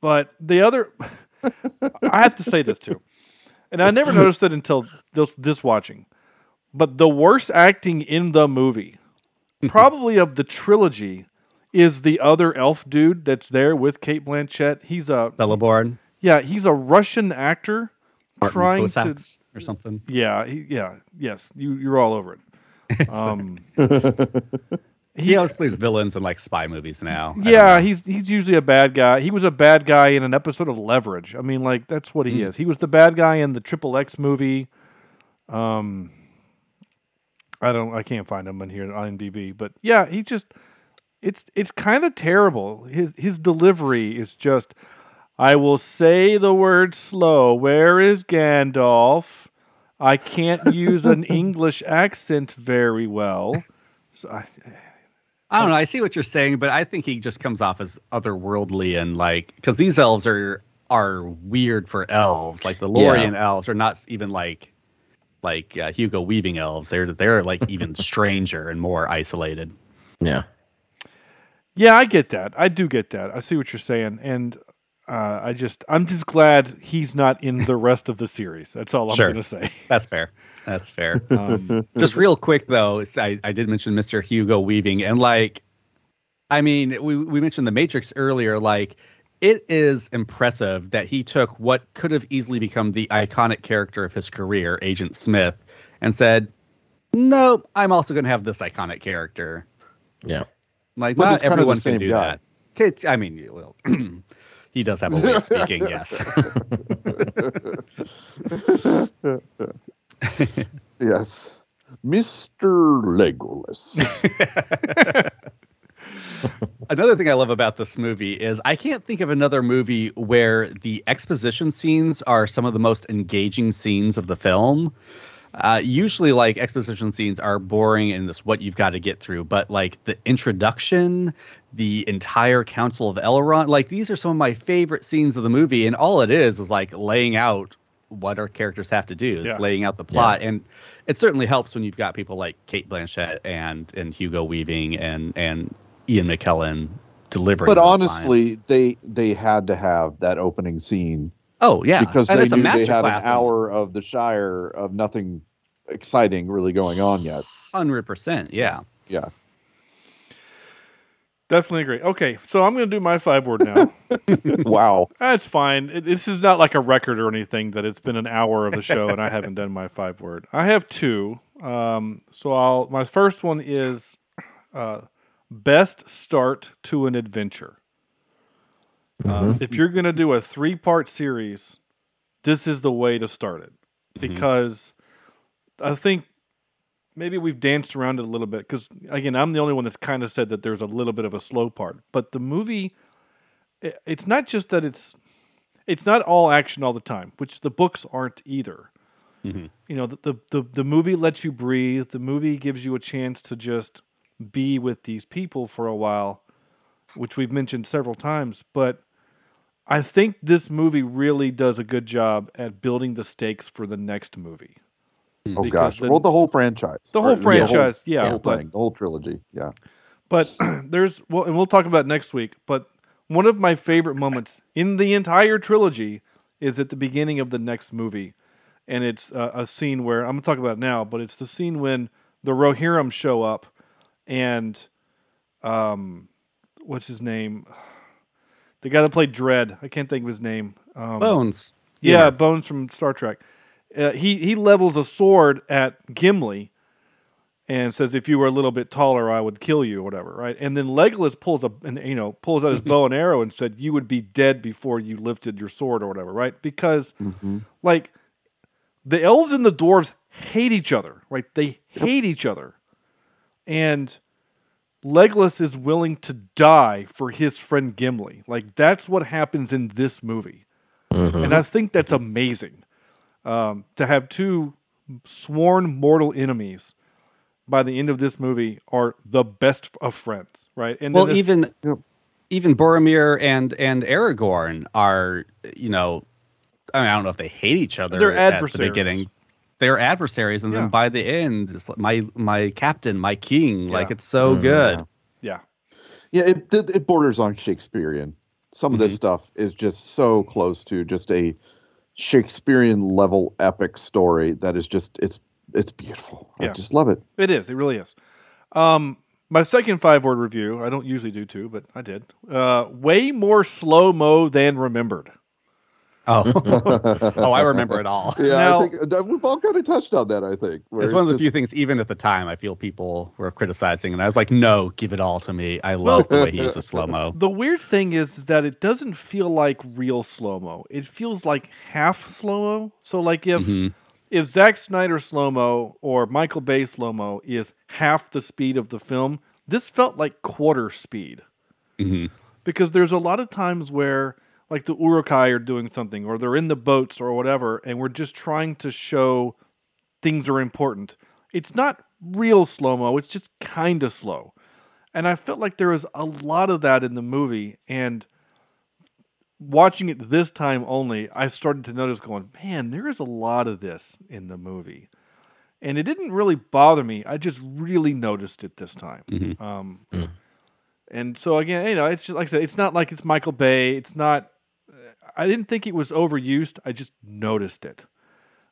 But the other, I have to say this too. And I never noticed it until this watching, but the worst acting in the movie, probably of the trilogy, is the other elf dude that's there with Cate Blanchett. He's a Bellabord. Yeah, he's a Russian actor trying to, or something. Yeah, yes, you're all over it. He always plays villains in like spy movies now. Yeah, he's usually a bad guy. He was a bad guy in an episode of Leverage. I mean, like that's what he is. He was the bad guy in the Triple X movie. I can't find him in here on IMDb, but yeah, he just it's kind of terrible. His delivery is just, I will say the word slow. Where is Gandalf? I can't use an English accent very well. So I don't know. I see what you're saying, but I think he just comes off as otherworldly and like, because these elves are weird for elves. Like the Lothlórien elves are not even like Hugo Weaving elves. They're like even stranger and more isolated. Yeah. Yeah, I get that. I do get that. I see what you're saying. And I'm just glad he's not in the rest of the series. That's all I'm going to say. That's fair. Just real quick, though, I did mention Mr. Hugo Weaving. And, like, I mean, we mentioned The Matrix earlier. Like, it is impressive that he took what could have easily become the iconic character of his career, Agent Smith, and said, no, I'm also going to have this iconic character. Yeah. Like, but not everyone can do guy. That. It's, I mean, well, he does have a way of speaking, yes. Yes. Mr. Legolas. Another thing I love about this movie is I can't think of another movie where the exposition scenes are some of the most engaging scenes of the film. Usually, like, exposition scenes are boring and this what you've got to get through. But, like, the introduction, the entire Council of Elrond, like, these are some of my favorite scenes of the movie. And all it is, like, laying out what our characters have to do, laying out the plot. Yeah. And it certainly helps when you've got people like Cate Blanchett and Hugo Weaving and Ian McKellen delivering those lines. But honestly, they had to have that opening scene. Oh, yeah. Because they knew they had an hour of the Shire of nothing exciting really going on yet. 100%, yeah. Yeah. Definitely agree. Okay, so I'm going to do my 5-word now. Wow. That's fine. This is not like a record or anything that it's been an hour of the show and I haven't done my 5-word. I have 2. My first one is best start to an adventure. If you're going to do a 3-part series, this is the way to start it. Because I think maybe we've danced around it a little bit. Because, again, I'm the only one that's kind of said that there's a little bit of a slow part. But the movie, it's not just that it's not all action all the time, which the books aren't either. You know, the movie lets you breathe. The movie gives you a chance to just be with these people for a while, which we've mentioned several times. But I think this movie really does a good job at building the stakes for the next movie. Oh, because gosh. The whole franchise. The whole franchise, yeah. The whole trilogy, yeah. But and we'll talk about next week, but one of my favorite moments in the entire trilogy is at the beginning of the next movie. And it's a scene where, I'm going to talk about it now, but it's the scene when the Rohirrim show up and... what's his name? The guy that played Dredd. I can't think of his name. Bones. Yeah, Bones from Star Trek. He levels a sword at Gimli and says, if you were a little bit taller, I would kill you, or whatever, right? And then Legolas pulls out his bow and arrow and said, you would be dead before you lifted your sword, or whatever, right? Because, like, the elves and the dwarves hate each other, right? They hate each other. And... Legolas is willing to die for his friend Gimli. Like, that's what happens in this movie. And I think that's amazing. To have 2 sworn mortal enemies by the end of this movie are the best of friends, right? And well, even Boromir and Aragorn are, you know, I mean, I don't know if they hate each other. They're adversaries. At the beginning. They're adversaries, and then by the end, it's like my captain, my king. Yeah. Like, it's so good. Yeah. It borders on Shakespearean. Some of this stuff is just so close to just a Shakespearean level epic story that is just it's beautiful. Yeah. I just love it. It is. It really is. My second 5-word review. I don't usually do 2, but I did. Way more slow mo than remembered. Oh, oh! I remember it all. Yeah, now, I think we've all kind of touched on that. I think it's one of the few things. Even at the time, I feel people were criticizing, and I was like, "No, give it all to me." I love the way he uses slow mo. The weird thing is that it doesn't feel like real slow mo. It feels like half slow mo. So, like if Zack Snyder slow mo or Michael Bay slow mo is half the speed of the film, this felt like quarter speed. Mm-hmm. Because there's a lot of times where, like, the Urukai are doing something, or they're in the boats or whatever, and we're just trying to show things are important. It's not real slow-mo. It's just kind of slow. And I felt like there was a lot of that in the movie. And watching it this time only, I started to notice going, man, there is a lot of this in the movie. And it didn't really bother me. I just really noticed it this time. Mm-hmm. And so, again, you know, it's just like I said, it's not like it's Michael Bay. It's not, I didn't think it was overused. I just noticed it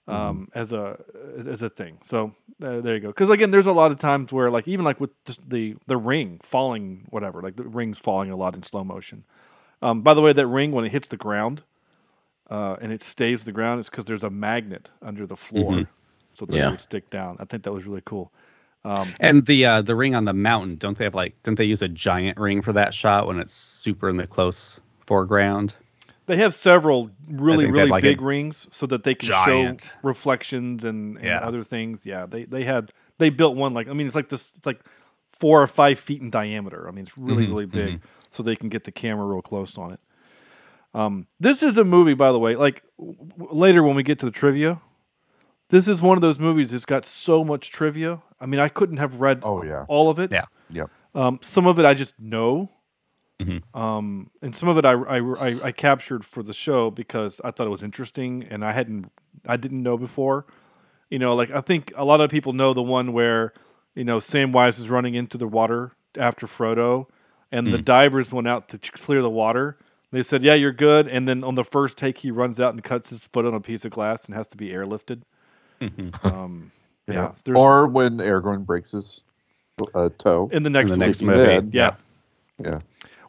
as a thing. So there you go. Because, again, there's a lot of times where, like, even like with the ring falling, whatever, like the ring's falling a lot in slow motion. By the way, that ring, when it hits the ground and it stays the ground, it's because there's a magnet under the floor. Mm-hmm. So that it would stick down. I think that was really cool. And the ring on the mountain, didn't they use a giant ring for that shot when it's super in the close foreground? They have several really like big rings so that they can show reflections and other things. Yeah, they built one like, I mean, it's like this, it's like 4 or 5 feet in diameter. I mean, it's really really big, so they can get the camera real close on it. This is a movie, by the way. Like later when we get to the trivia. This is one of those movies that's got so much trivia. I mean, I couldn't have read all of it. Yeah, yeah. Some of it I just know, and some of it I captured for the show because I thought it was interesting and I didn't know before. You know, like I think a lot of people know the one where, you know, Samwise is running into the water after Frodo, and the divers went out to clear the water. They said, "Yeah, you're good," and then on the first take, he runs out and cuts his foot on a piece of glass and has to be airlifted. Or when Aragorn breaks his toe in the next movie. Yeah.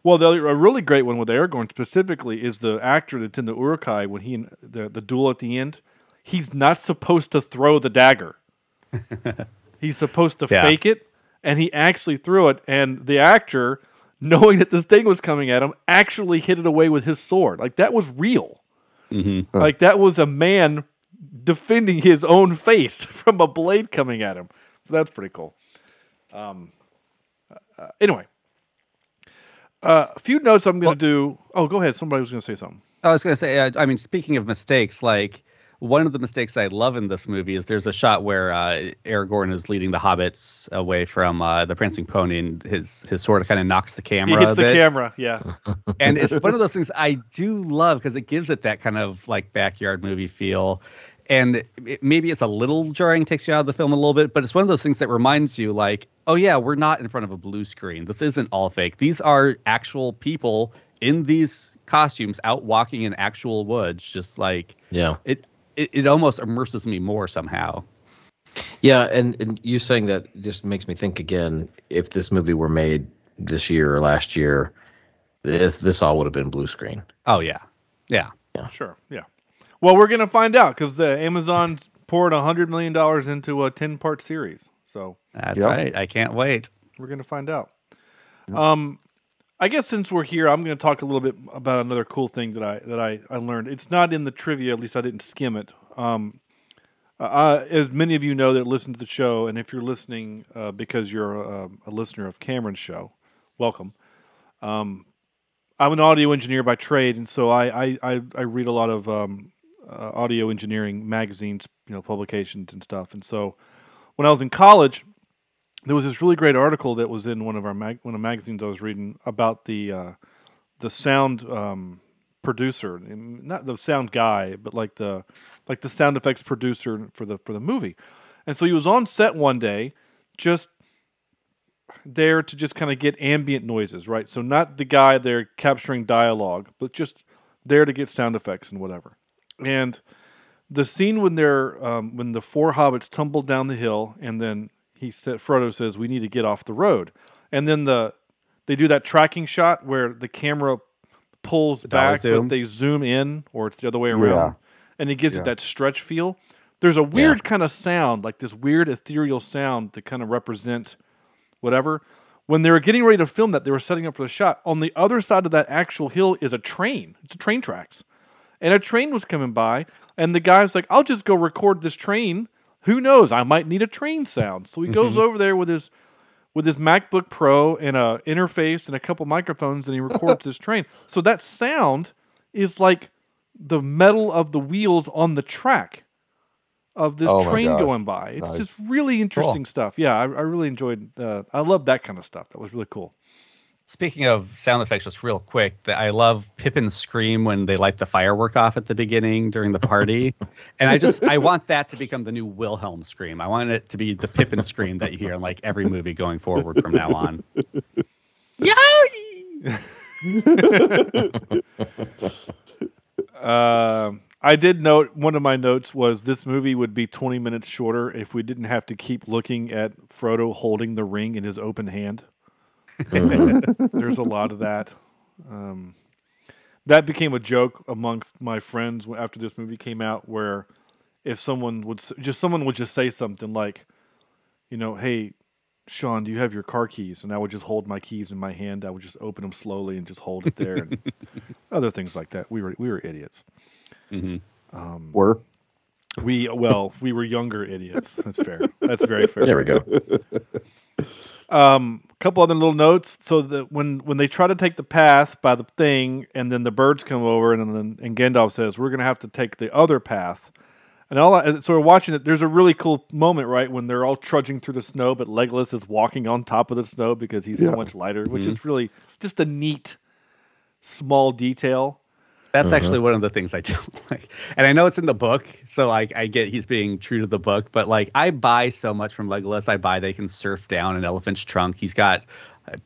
Well, a really great one with Aragorn specifically is the actor that's in the Urukai when he the duel at the end. He's not supposed to throw the dagger. He's supposed to fake it, and he actually threw it. And the actor, knowing that this thing was coming at him, actually hit it away with his sword. Like that was real. Mm-hmm. Like that was a man defending his own face from a blade coming at him. So that's pretty cool. Anyway, a few notes I'm going to do. Oh, go ahead. Somebody was going to say something. I was going to say, I mean, speaking of mistakes, like one of the mistakes I love in this movie is there's a shot where Aragorn is leading the hobbits away from the prancing pony, and his sword kind of knocks the camera. He hits the camera, yeah. And it's one of those things I do love because it gives it that kind of like backyard movie feel. And maybe it's a little jarring, takes you out of the film a little bit, but it's one of those things that reminds you like, oh yeah, we're not in front of a blue screen. This isn't all fake. These are actual people in these costumes out walking in actual woods. Just like, it almost immerses me more somehow. Yeah. And you saying that just makes me think again, if this movie were made this year or last year, this all would have been blue screen. Oh yeah. Yeah. Yeah. Sure. Yeah. Well, we're going to find out because the Amazon's poured $100 million into a 10-part series. So that's right. I can't wait. We're going to find out. I guess since we're here, I'm going to talk a little bit about another cool thing that I learned. It's not in the trivia. At least I didn't skim it. As many of you know that listen to the show, and if you're listening because you're a listener of Cameron's show, welcome. I'm an audio engineer by trade, and so I read a lot of... audio engineering magazines, you know, publications and stuff. And so when I was in college, there was this really great article that was in one of the magazines I was reading about the sound producer, not the sound guy, but like the sound effects producer for the movie. And so he was on set one day, just there to just kind of get ambient noises, right? So not the guy there capturing dialogue, but just there to get sound effects and whatever. And the scene when they're when the four hobbits tumble down the hill, and then Frodo says, "We need to get off the road." And then they do that tracking shot where the camera pulls back, but they zoom in, or it's the other way around, and it gives it that stretch feel. There's a weird kind of sound, like this weird ethereal sound to kind of represent whatever. When they were getting ready to film that, they were setting up for the shot. On the other side of that actual hill is a train. It's a train tracks. And a train was coming by, and the guy's like, I'll just go record this train. Who knows? I might need a train sound. So he goes over there with his MacBook Pro and a interface and a couple microphones, and he records this train. So that sound is like the metal of the wheels on the track of this train going by. It's just really interesting stuff. Yeah, I really enjoyed. I love that kind of stuff. That was really cool. Speaking of sound effects, just real quick, I love Pippin's scream when they light the firework off at the beginning during the party. And I want that to become the new Wilhelm scream. I want it to be the Pippin scream that you hear in like every movie going forward from now on. Yay! I did note, one of my notes was this movie would be 20 minutes shorter if we didn't have to keep looking at Frodo holding the ring in his open hand. There's a lot of that. That became a joke amongst my friends after this movie came out, where if someone would just say something like, you know, hey, Sean, do you have your car keys? And I would just hold my keys in my hand. I would just open them slowly and just hold it there, and other things like that. We were idiots. Mm-hmm. We were younger idiots. That's fair. That's very fair. There we go. Couple other little notes. So that when they try to take the path by the thing, and then the birds come over, and Gandalf says, "We're going to have to take the other path." And so we're watching it. There's a really cool moment, right, when they're all trudging through the snow, but Legolas is walking on top of the snow because he's so much lighter, which is really just a neat small detail. That's actually one of the things I don't like. And I know it's in the book, so like I get he's being true to the book, but like I buy so much from Legolas. I buy they can surf down an elephant's trunk. He's got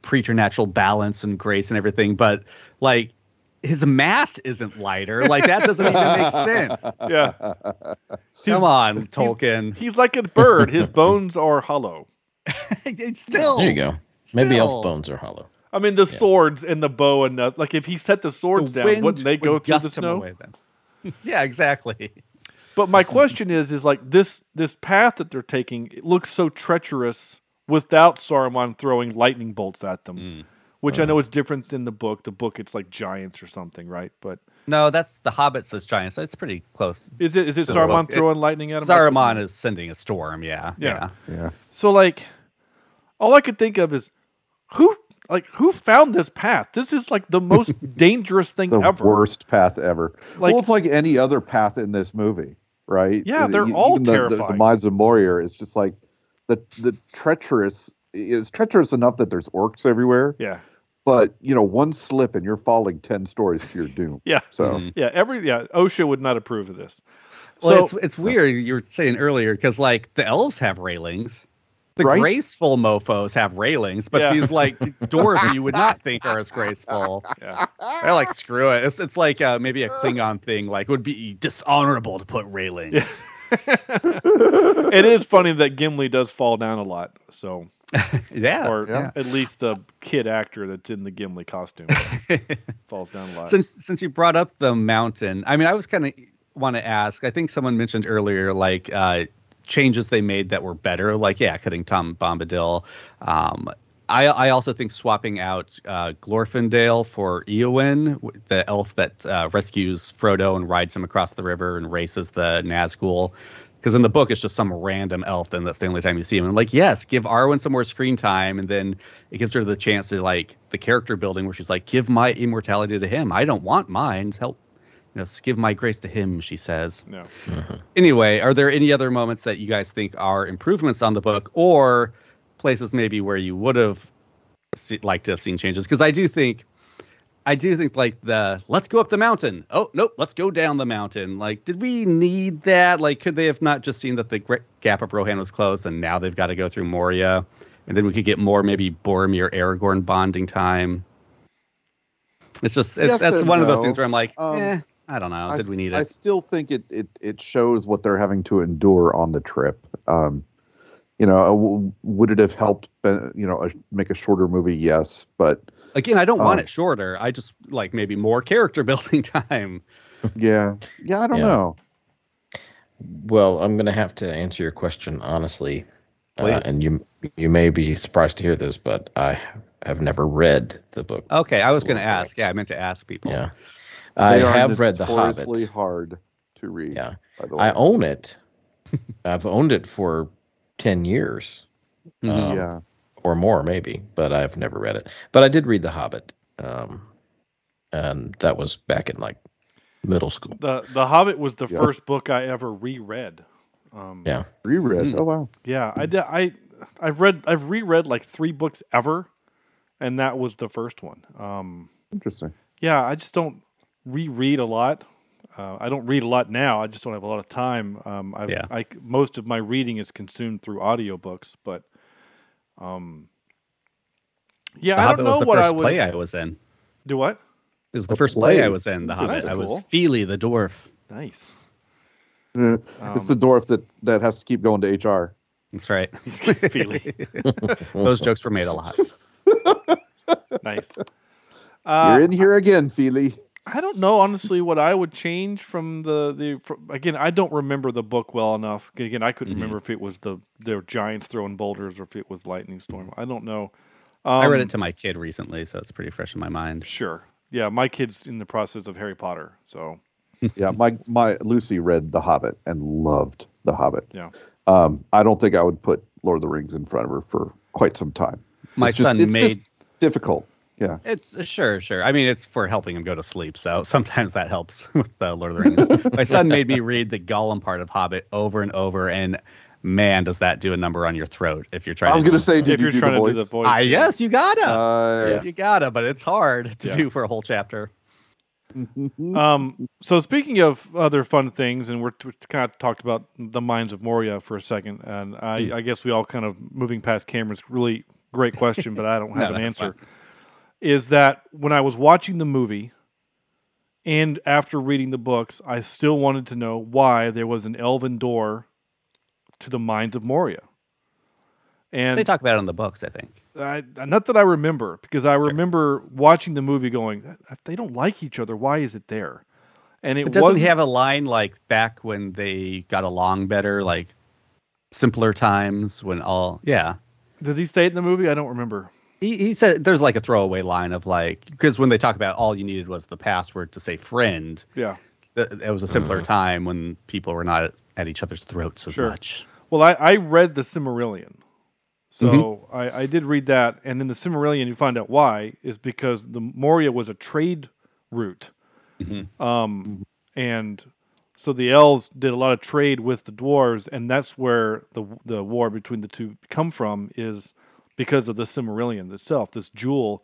preternatural balance and grace and everything, but like his mass isn't lighter. Like that doesn't even make sense. Yeah. Come on, Tolkien. He's like a bird. His bones are hollow. It's still. There you go. Maybe elf bones are hollow. I mean, the swords and the bow and like if he set the swords down, wouldn't they go through the snow? Away, then. Yeah, exactly. But my question is like this path that they're taking, it looks so treacherous without Saruman throwing lightning bolts at them, which I know is different than the book. The book, it's like giants or something, right? But no, that's the Hobbit says giants. So it's pretty close. Is it Saruman throwing lightning at him? Saruman is sending a storm. Yeah. So like, all I could think of is who found this path? This is like the most dangerous thing ever. The worst path ever. Like, well, it's like any other path in this movie, right? Yeah, they're all terrifying. The Mines of Moria is just like the treacherous. It's treacherous enough that there's orcs everywhere. Yeah, but you know, one slip and you're falling 10 stories to your doom. Yeah. So OSHA would not approve of this. Well, so, it's weird. You were saying earlier because like the elves have railings. The graceful mofos have railings, but these like dwarves you would not think are as graceful. Yeah. They're like, screw it. It's like maybe a Klingon thing. Like, it would be dishonorable to put railings. Yeah. It is funny that Gimli does fall down a lot. So at least the kid actor that's in the Gimli costume falls down a lot. Since you brought up the mountain, I mean, I was kind of want to ask. I think someone mentioned earlier, like. Changes they made that were better, like cutting Tom Bombadil. I also think swapping out Glorfindel for Eowyn, the elf that rescues Frodo and rides him across the river and races the Nazgul, because in the book it's just some random elf and that's the only time you see him. And like, give Arwen some more screen time, and then it gives her the chance to like the character building where she's like, give my immortality to him, I don't want mine, help. You know, give my grace to him, she says. No. Mm-hmm. Anyway, are there any other moments that you guys think are improvements on the book, or places maybe where you would have liked to have seen changes? Because I do think like the let's go up the mountain. Oh, nope, let's go down the mountain. Like, did we need that? Like, could they have not just seen that the Gap of Rohan was closed and now they've got to go through Moria? And then we could get more maybe Boromir Aragorn bonding time. It's just that's one of those things where I'm like, I don't know. Did we need it? I still think it shows what they're having to endure on the trip. Would it have helped, make a shorter movie? Yes. But Again, I don't want it shorter. I just like maybe more character building time. Yeah, I don't know. Well, I'm going to have to answer your question honestly. And you may be surprised to hear this, but I have never read the book. Okay, I was going to ask. Yeah, I meant to ask people. Yeah, I have read The Hobbit. It's notoriously hard to read. Yeah, by the way. I own it. I've owned it for 10 years. Yeah. Or more, maybe, but I've never read it. But I did read The Hobbit, and that was back in like middle school. The Hobbit was the first book I ever reread. Oh wow. Yeah, I've reread like 3 books ever, and that was the first one. Interesting. Yeah, I just don't reread a lot. I don't read a lot now. I just don't have a lot of time. Most of my reading is consumed through audiobooks, but. Yeah, I don't know what I would. The first play I was in. Do what? It was the first play I was in. The Hobbit. Cool. I was Feely the dwarf. Nice. It's the dwarf that has to keep going to HR. That's right. Feely. Those jokes were made a lot. Nice. You're in here again, Feely. I don't know honestly what I would change from again, I don't remember the book well enough. Again, I couldn't remember if it was the giants throwing boulders or if it was lightning storm. I don't know. I read it to my kid recently, so it's pretty fresh in my mind. Sure. Yeah, my kid's in the process of Harry Potter, so yeah, my Lucy read The Hobbit and loved The Hobbit. Yeah. I don't think I would put Lord of the Rings in front of her for quite some time. It's just difficult. Yeah, it's sure. I mean, it's for helping him go to sleep, so sometimes that helps with Lord of the Rings. My son made me read the Gollum part of Hobbit over and over, and man, does that do a number on your throat if you're trying. I was going to say, if you're trying to do the voice, yes, you gotta, but it's hard to do for a whole chapter. So speaking of other fun things, and we kind of talked about the Mines of Moria for a second, and I guess we all kind of moving past Cameron's really great question, but I don't have an answer. Fine. Is that when I was watching the movie and after reading the books, I still wanted to know why there was an elven door to the Mines of Moria. And they talk about it in the books, I think. Not that I remember, because I remember watching the movie going, if they don't like each other, why is it there? And it doesn't have a line like back when they got along better, like simpler times when all... Yeah. Does he say it in the movie? I don't remember. He said there's like a throwaway line of like, because when they talk about all you needed was the password to say friend. Yeah. It was a simpler time when people were not at each other's throats as much. Well, I read the Silmarillion. So I did read that. And then the Silmarillion, you find out why, is because the Moria was a trade route. And so the elves did a lot of trade with the dwarves. And that's where the war between the two come from is... because of the Silmarillion itself, this jewel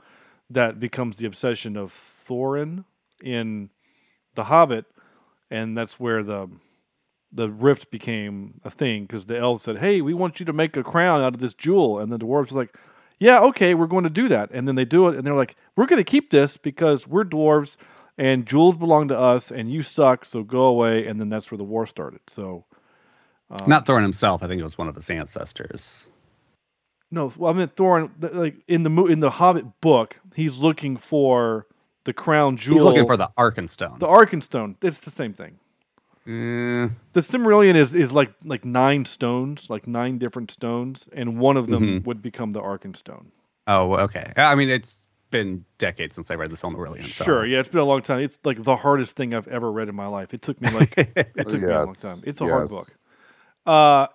that becomes the obsession of Thorin in The Hobbit, and that's where the rift became a thing, because the elves said, hey, we want you to make a crown out of this jewel, and the dwarves were like, yeah, okay, we're going to do that, and then they do it, and they're like, we're going to keep this, because we're dwarves, and jewels belong to us, and you suck, so go away, and then that's where the war started, so... not Thorin himself, I think it was one of his ancestors... No, well, I mean Thorin. Like in the Hobbit book, he's looking for the crown jewel. He's looking for the Arkenstone. The Arkenstone. It's the same thing. The Silmarillion is like 9 stones, like 9 different stones, and one of them would become the Arkenstone. Oh, okay. I mean, it's been decades since I read the Silmarillion. So. Sure, yeah, it's been a long time. It's like the hardest thing I've ever read in my life. It took me a long time. It's a hard book.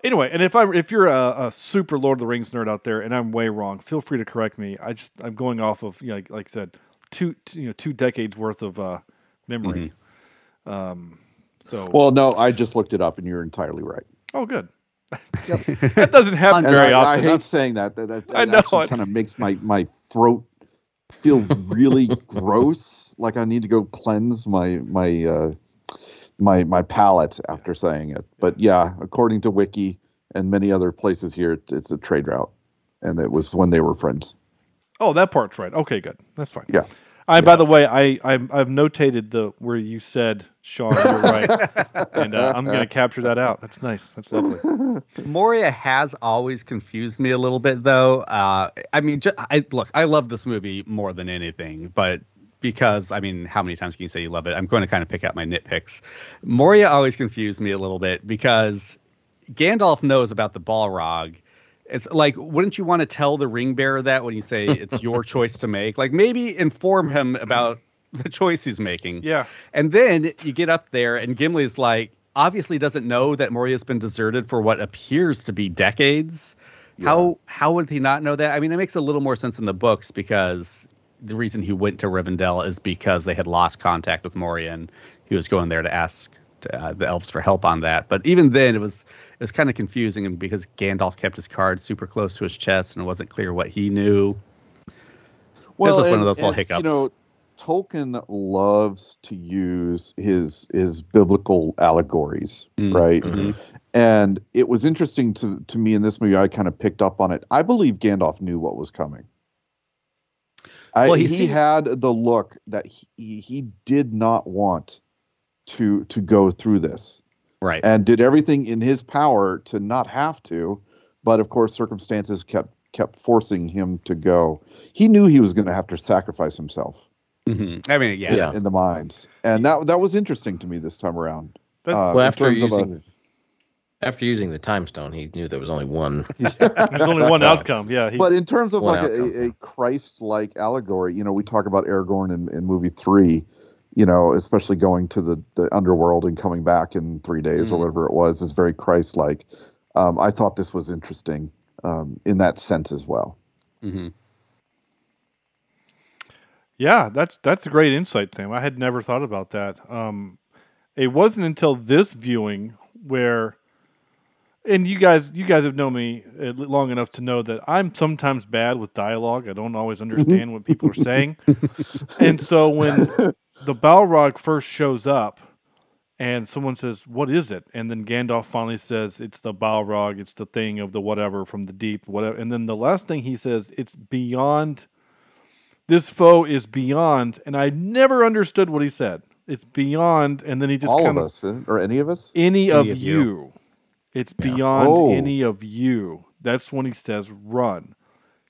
Anyway, and if you're a super Lord of the Rings nerd out there, and I'm way wrong, feel free to correct me. I'm going off of, you know, like I said, two decades worth of memory. Well, no, I just looked it up, and you're entirely right. Oh, good. That doesn't happen very often. I hate saying that. That I know it kind of makes my throat feel really gross. Like I need to go cleanse my palate after saying it. But yeah, according to Wiki and many other places here, it's a trade route. And it was when they were friends. Oh, that part's right. Okay, good. That's fine. Yeah. By the way, I've notated where you said Sean, you're right. And I'm going to capture that out. That's nice. That's lovely. Moria has always confused me a little bit, though. Look, I love this movie more than anything, but because, I mean, how many times can you say you love it? I'm going to kind of pick out my nitpicks. Moria always confused me a little bit because Gandalf knows about the Balrog. It's like, wouldn't you want to tell the ring bearer that when you say it's your choice to make? Like, maybe inform him about the choice he's making. Yeah. And then you get up there and Gimli's like, obviously doesn't know that Moria's been deserted for what appears to be decades. Yeah. How would he not know that? I mean, it makes a little more sense in the books because the reason he went to Rivendell is because they had lost contact with Moria and he was going there to ask the elves for help on that. But even then, it was kind of confusing because Gandalf kept his card super close to his chest and it wasn't clear what he knew. Well, it was just one of those little hiccups. You know, Tolkien loves to use his biblical allegories, right? Mm-hmm. And it was interesting to me in this movie. I kind of picked up on it. I believe Gandalf knew what was coming. He had the look that he did not want to go through this, right? And did everything in his power to not have to, but of course circumstances kept forcing him to go. He knew he was going to have to sacrifice himself. Mm-hmm. I mean, yeah, in the mines, and that was interesting to me this time around. After using the time stone, he knew there was only one. There's only one outcome. Yeah, but in terms of like a Christ-like allegory, you know, we talk about Aragorn in movie 3. You know, especially going to the underworld and coming back in 3 days or whatever it was, is very Christ-like. I thought this was interesting in that sense as well. Mm-hmm. Yeah, that's a great insight, Sam. I had never thought about that. It wasn't until this viewing where, and you guys have known me long enough to know that I'm sometimes bad with dialogue. I don't always understand what people are saying, and so when the Balrog first shows up and someone says, what is it? And then Gandalf finally says, it's the Balrog. It's the thing of the whatever from the deep, whatever. And then the last thing he says, it's beyond. This foe is beyond. And I never understood what he said. It's beyond. And then he just kind of. All of us, or any of us? Any of you. It's beyond any of you. That's when he says run.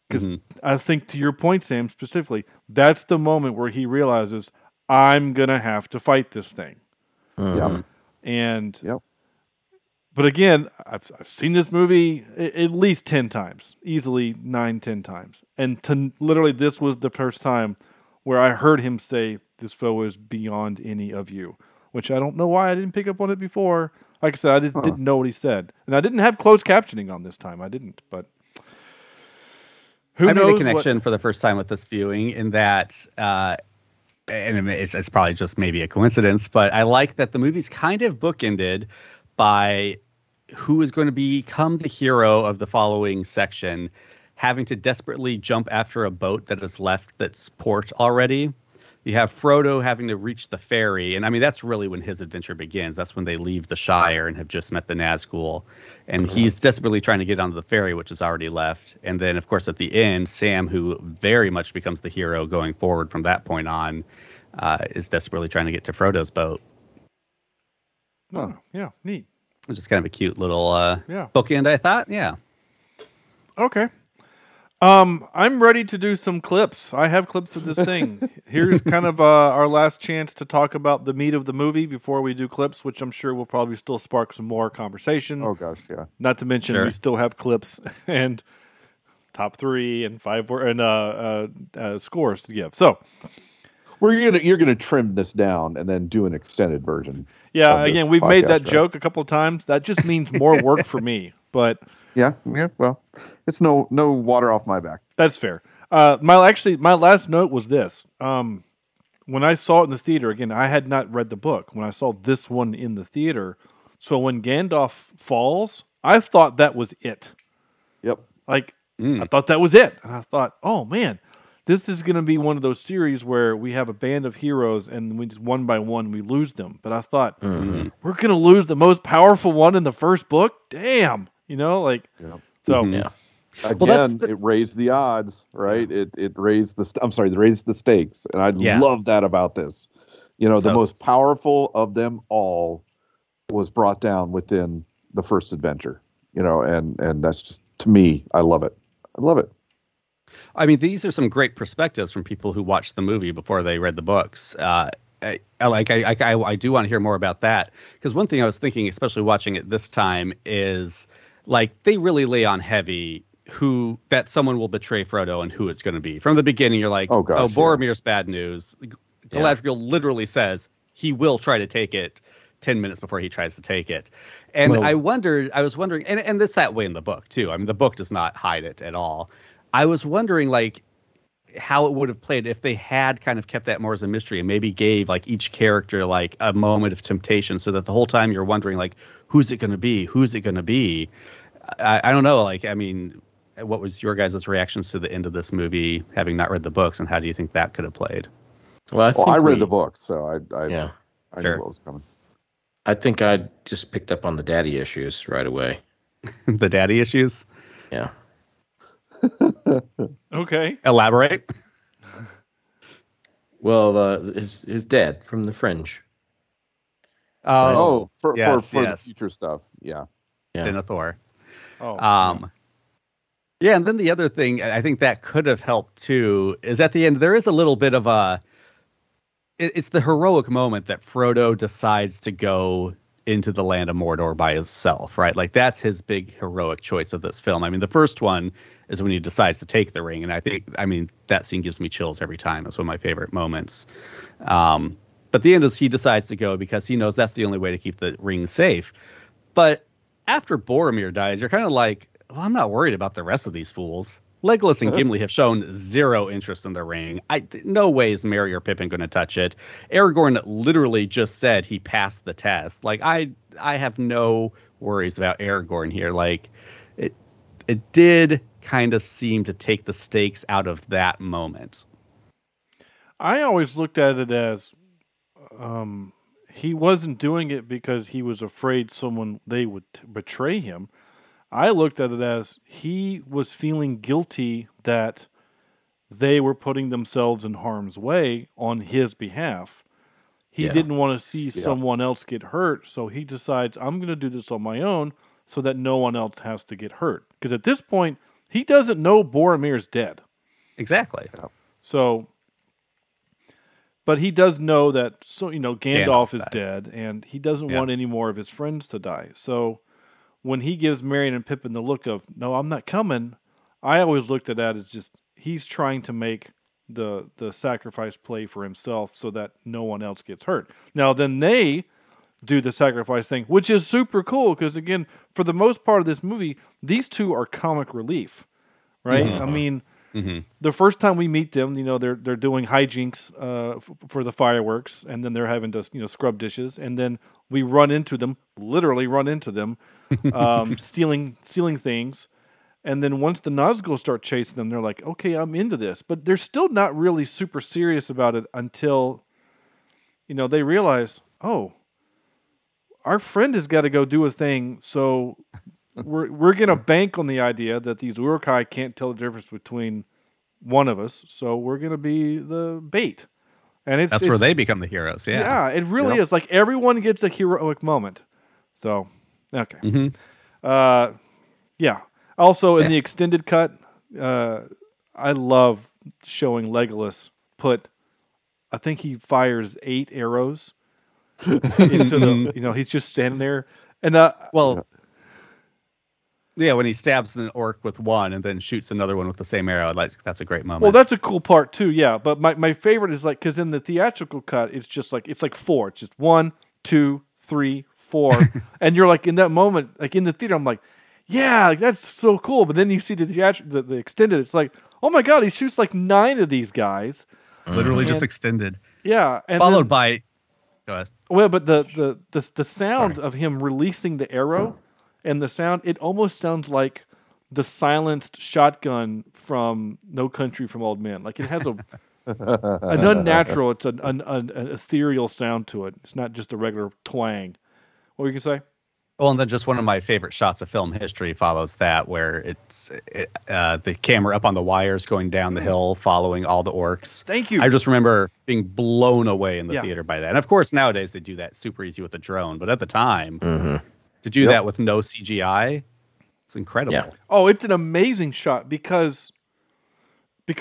Because I think to your point, Sam, specifically, that's the moment where he realizes, I'm going to have to fight this thing. Mm-hmm. And, but again, I've seen this movie at least 10 times, easily 9-10 times. And literally this was the first time where I heard him say, this foe is beyond any of you, which I don't know why I didn't pick up on it before. Like I said, I didn't know what he said. And I didn't have closed captioning on this time. I didn't, but who knows? I made a connection for the first time with this viewing in that, and it's probably just maybe a coincidence, but I like that the movie's kind of bookended by who is going to become the hero of the following section, having to desperately jump after a boat that is left that's port already. You have Frodo having to reach the ferry, and I mean, that's really when his adventure begins. That's when they leave the Shire and have just met the Nazgul, and he's desperately trying to get onto the ferry, which is already left. And then, of course, at the end, Sam, who very much becomes the hero going forward from that point on, is desperately trying to get to Frodo's boat. Oh, yeah, neat. Which is kind of a cute little bookend, I thought. Yeah. Okay. I'm ready to do some clips. I have clips of this thing. Here's kind of our last chance to talk about the meat of the movie before we do clips, which I'm sure will probably still spark some more conversation. Oh, gosh, yeah. Not to mention we still have clips and top 3 and 5 and scores to give. So you're gonna trim this down and then do an extended version. Yeah, again, we've made that joke a couple of times. That just means more work for me, but. Yeah, well, it's no water off my back. That's fair. My last note was this. When I saw it in the theater, again, I had not read the book when I saw this one in the theater. So when Gandalf falls, I thought that was it. Yep. I thought that was it. And I thought, oh, man, this is going to be one of those series where we have a band of heroes and we just one by one we lose them. But I thought, we're going to lose the most powerful one in the first book? Damn. You know, it raised the odds, right? It raised the stakes, and I love that about this. You know, the most powerful of them all was brought down within the first adventure. You know, and that's just, to me, I love it. I love it. I mean, these are some great perspectives from people who watched the movie before they read the books. I do want to hear more about that, because one thing I was thinking, especially watching it this time, is like they really lay on heavy who that someone will betray Frodo and who it's going to be. From the beginning, you're like, Boromir's bad news. Galadriel literally says he will try to take it 10 minutes before he tries to take it. And I was wondering, and this that way in the book too. I mean, the book does not hide it at all. I was wondering like how it would have played if they had kind of kept that more as a mystery and maybe gave like each character like a moment of temptation, so that the whole time you're wondering like, who's it going to be? Who's it going to be? I don't know. Like, I mean, what was your guys' reactions to the end of this movie, having not read the books, and how do you think that could have played? Well, I read the book, so I knew what was coming. I think I just picked up on the daddy issues right away. The daddy issues? Yeah. Okay. Elaborate. Well, his dad from The Fringe. For the future stuff. Yeah. Denethor. Oh. Yeah, and then the other thing I think that could have helped too is at the end there is a little bit of a. It's the heroic moment that Frodo decides to go into the land of Mordor by himself, right? Like, that's his big heroic choice of this film. I mean, the first one is when he decides to take the ring. And I think, I mean, that scene gives me chills every time. It's one of my favorite moments. But the end is he decides to go because he knows that's the only way to keep the ring safe. But after Boromir dies, you're kind of like, well, I'm not worried about the rest of these fools. Legolas and Gimli have shown zero interest in the ring. No way is Merry or Pippin going to touch it. Aragorn literally just said he passed the test. Like, I have no worries about Aragorn here. Like, it did kind of seem to take the stakes out of that moment. I always looked at it as he wasn't doing it because he was afraid they would betray him. I looked at it as he was feeling guilty that they were putting themselves in harm's way on his behalf. He didn't want to see someone else get hurt, so he decides, I'm going to do this on my own so that no one else has to get hurt. Because at this point, he doesn't know Boromir's dead. Exactly. So, but he does know that Gandalf is dead, and he doesn't want any more of his friends to die. So when he gives Merry and Pippin the look of, no, I'm not coming, I always looked at that as just, he's trying to make the sacrifice play for himself so that no one else gets hurt. Now, then they do the sacrifice thing, which is super cool because, again, for the most part of this movie, these two are comic relief, right? Mm-hmm. I mean, the first time we meet them, you know, they're doing hijinks for the fireworks, and then they're having to scrub dishes, and then we literally run into them, stealing things, and then once the Nazgul start chasing them, they're like, okay, I'm into this, but they're still not really super serious about it until, they realize, oh, our friend has got to go do a thing, so we're gonna bank on the idea that these Uruk-hai can't tell the difference between one of us, so we're gonna be the bait, and that's where they become the heroes. Yeah, it really is. Like, everyone gets a heroic moment. So, okay. Mm-hmm. Also, in the extended cut, I love showing Legolas I think he fires 8 arrows into the. He's just standing there, and yeah, when he stabs an orc with one and then shoots another one with the same arrow, like, that's a great moment. Well, that's a cool part too, yeah. But my favorite is like, because in the theatrical cut, it's just like, it's like 4. It's just 1, 2, 3, 4, and you're like, in that moment, like in the theater, I'm like, yeah, like, that's so cool. But then you see the extended, it's like, oh my god, he shoots like 9 of these guys, literally just extended. Yeah, and followed by. Go ahead. Well, but the sound of him releasing the arrow. And the sound, it almost sounds like the silenced shotgun from No Country for Old Men. Like, it has an unnatural, it's an ethereal sound to it. It's not just a regular twang. What were you going to say? Well, and then just one of my favorite shots of film history follows that, where it's the camera up on the wires going down the hill following all the orcs. Thank you. I just remember being blown away in the theater by that. And of course, nowadays they do that super easy with a drone. But at the time, to do that with no CGI, it's incredible. Yeah. Oh, it's an amazing shot because it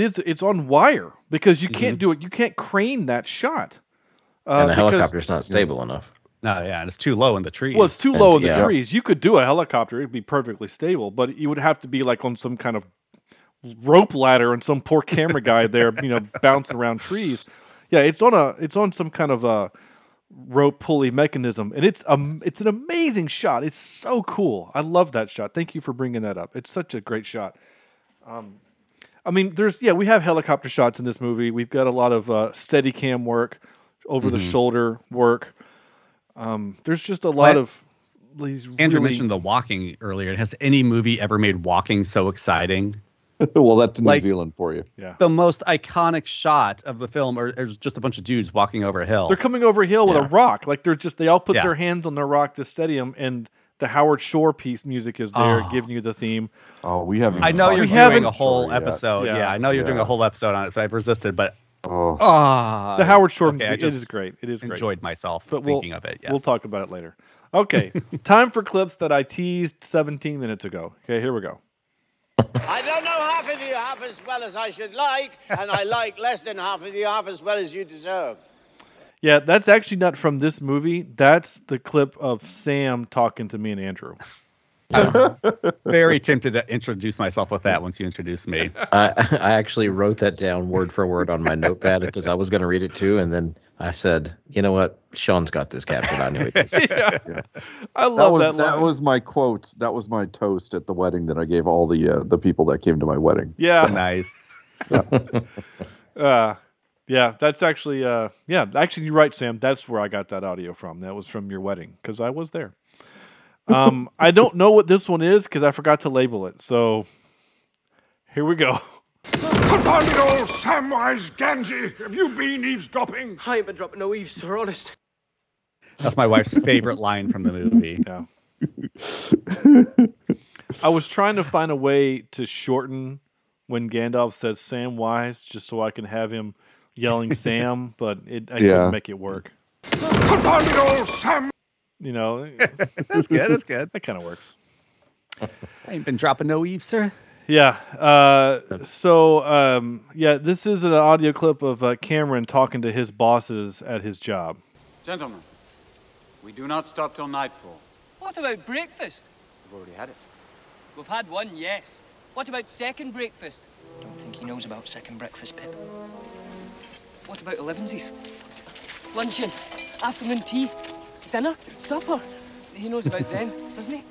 is. It's on wire because you can't do it. You can't crane that shot. And the helicopter's not stable enough. No, yeah, and it's too low in the trees. Well, it's too low in the trees. You could do a helicopter; it'd be perfectly stable, but you would have to be like on some kind of rope ladder and some poor camera guy there, bouncing around trees. Yeah, it's on some kind of a rope pulley mechanism, and it's an amazing shot. It's so cool. I love that shot. Thank you for bringing that up. It's such a great shot. I mean, we have helicopter shots in this movie. We've got a lot of Steadicam work, over the shoulder work. There's just a lot of these. Andrew mentioned the walking earlier. Has any movie ever made walking so exciting? Well, that's New Zealand for you. Yeah. The most iconic shot of the film is just a bunch of dudes walking over a hill. They're coming over a hill with a rock. Like they all put their hands on the rock to steady them, and the Howard Shore piece music is there, giving you the theme. Oh, we haven't. I know you're doing a whole episode. Yeah, I know you're doing a whole episode on it, so I've resisted, but. The Howard Shore music is great. It is great. Enjoyed myself thinking of it. Yes. We'll talk about it later. Okay, time for clips that I teased 17 minutes ago. Okay, here we go. I don't know half of you half as well as I should like, and I like less than half of you half as well as you deserve. Yeah, that's actually not from this movie. That's the clip of Sam talking to me and Andrew. I was very tempted to introduce myself with that once you introduced me. I actually wrote that down word for word on my notepad because I was going to read it too. And then I said, you know what? Sean's got this captured. I knew it. Yeah. I love that. That was my quote. That was my toast at the wedding that I gave all the people that came to my wedding. Yeah. So nice. That's actually, actually you're right, Sam. That's where I got that audio from. That was from your wedding because I was there. I don't know what this one is because I forgot to label it. So here we go. Confounded old Samwise Gamgee! Have you been eavesdropping? I ain't been dropping no eaves, sir, honest. That's my wife's favorite line from the movie. Yeah. I was trying to find a way to shorten when Gandalf says Samwise, just so I can have him yelling Sam, but I couldn't make it work. Confounded old Sam. That's good. That's good. That kind of works. I ain't been dropping no eaves, sir. Yeah. This is an audio clip of Cameron talking to his bosses at his job. Gentlemen, we do not stop till nightfall. What about breakfast? We've already had it. We've had one, yes. What about second breakfast? Don't think he knows about second breakfast, Pip. What about elevensies? Luncheon, afternoon tea. Dinner, supper. He knows about them, doesn't he?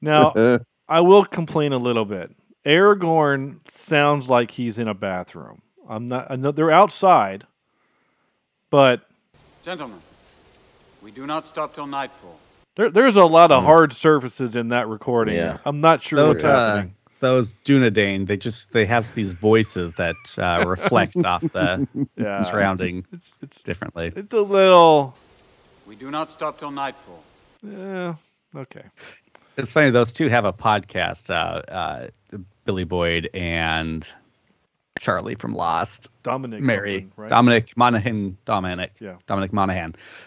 Now, I will complain a little bit. Aragorn sounds like he's in a bathroom. I know they're outside, but... Gentlemen, we do not stop till nightfall. There's a lot of hard surfaces in that recording. Yeah. I'm not sure what's happening. Those Dunedain, they have these voices that reflect off the surrounding it's differently. It's a little... We do not stop till nightfall. Yeah, okay. It's funny, those two have a podcast, Billy Boyd and Charlie from Lost. Dominic Monaghan.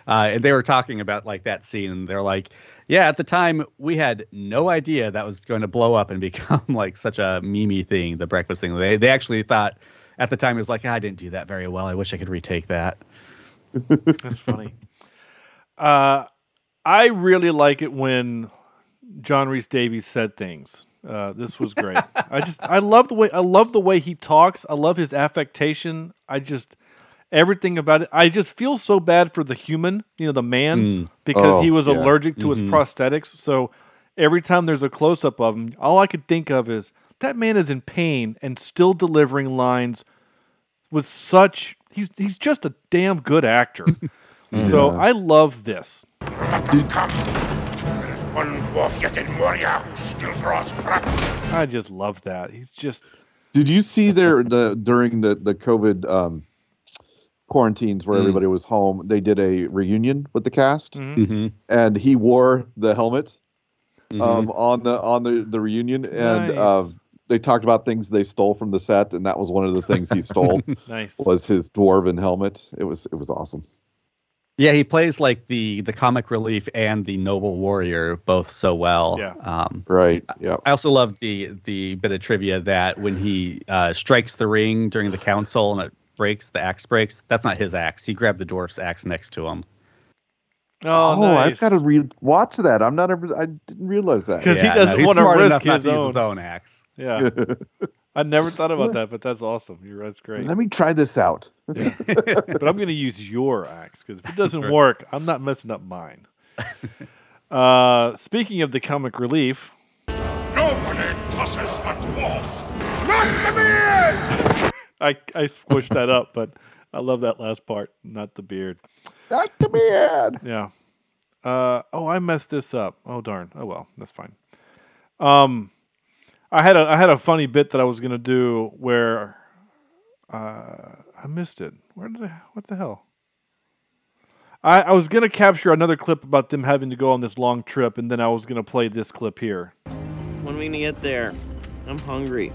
And they were talking about like that scene, and they're like, at the time we had no idea that was going to blow up and become like such a meme-y thing, the breakfast thing. They actually thought at the time it was like, I didn't do that very well. I wish I could retake that. That's funny. I really like it when John Rhys Davies said things. This was great. I love the way he talks. I love his affectation. Everything about it. I just feel so bad for the human, the man, because he was allergic to his prosthetics. So every time there's a close up of him, all I could think of is that man is in pain and still delivering lines with such. He's just a damn good actor. So I love this. Come. There is one dwarf yet in Moria who still draws breath. I just love that. He's just. Did you see during the COVID quarantines where everybody was home, they did a reunion with the cast, and he wore the helmet on the reunion, and they talked about things they stole from the set, and that was one of the things he stole. Was his dwarven helmet. It was awesome. Yeah, he plays like the comic relief and the noble warrior both so well. Yeah. Right. Yeah. I also love the bit of trivia that when he strikes the ring during the council and it breaks, the axe breaks. That's not his axe. He grabbed the dwarf's axe next to him. Oh, nice. I've got to watch that. I didn't realize that because he doesn't want to risk his own axe. Yeah. I never thought about that, but that's awesome. That's great. Let me try this out. Yeah. But I'm going to use your axe because if it doesn't work, I'm not messing up mine. Speaking of the comic relief. Nobody tosses a dwarf. Knock the beard! I squished that up, but I love that last part. Not the beard. Knock the beard! Yeah. I messed this up. Oh, darn. Oh, well. That's fine. I had a funny bit that I was gonna do where I missed it. What the hell? I was gonna capture another clip about them having to go on this long trip, and then I was gonna play this clip here. When are we gonna get there? I'm hungry.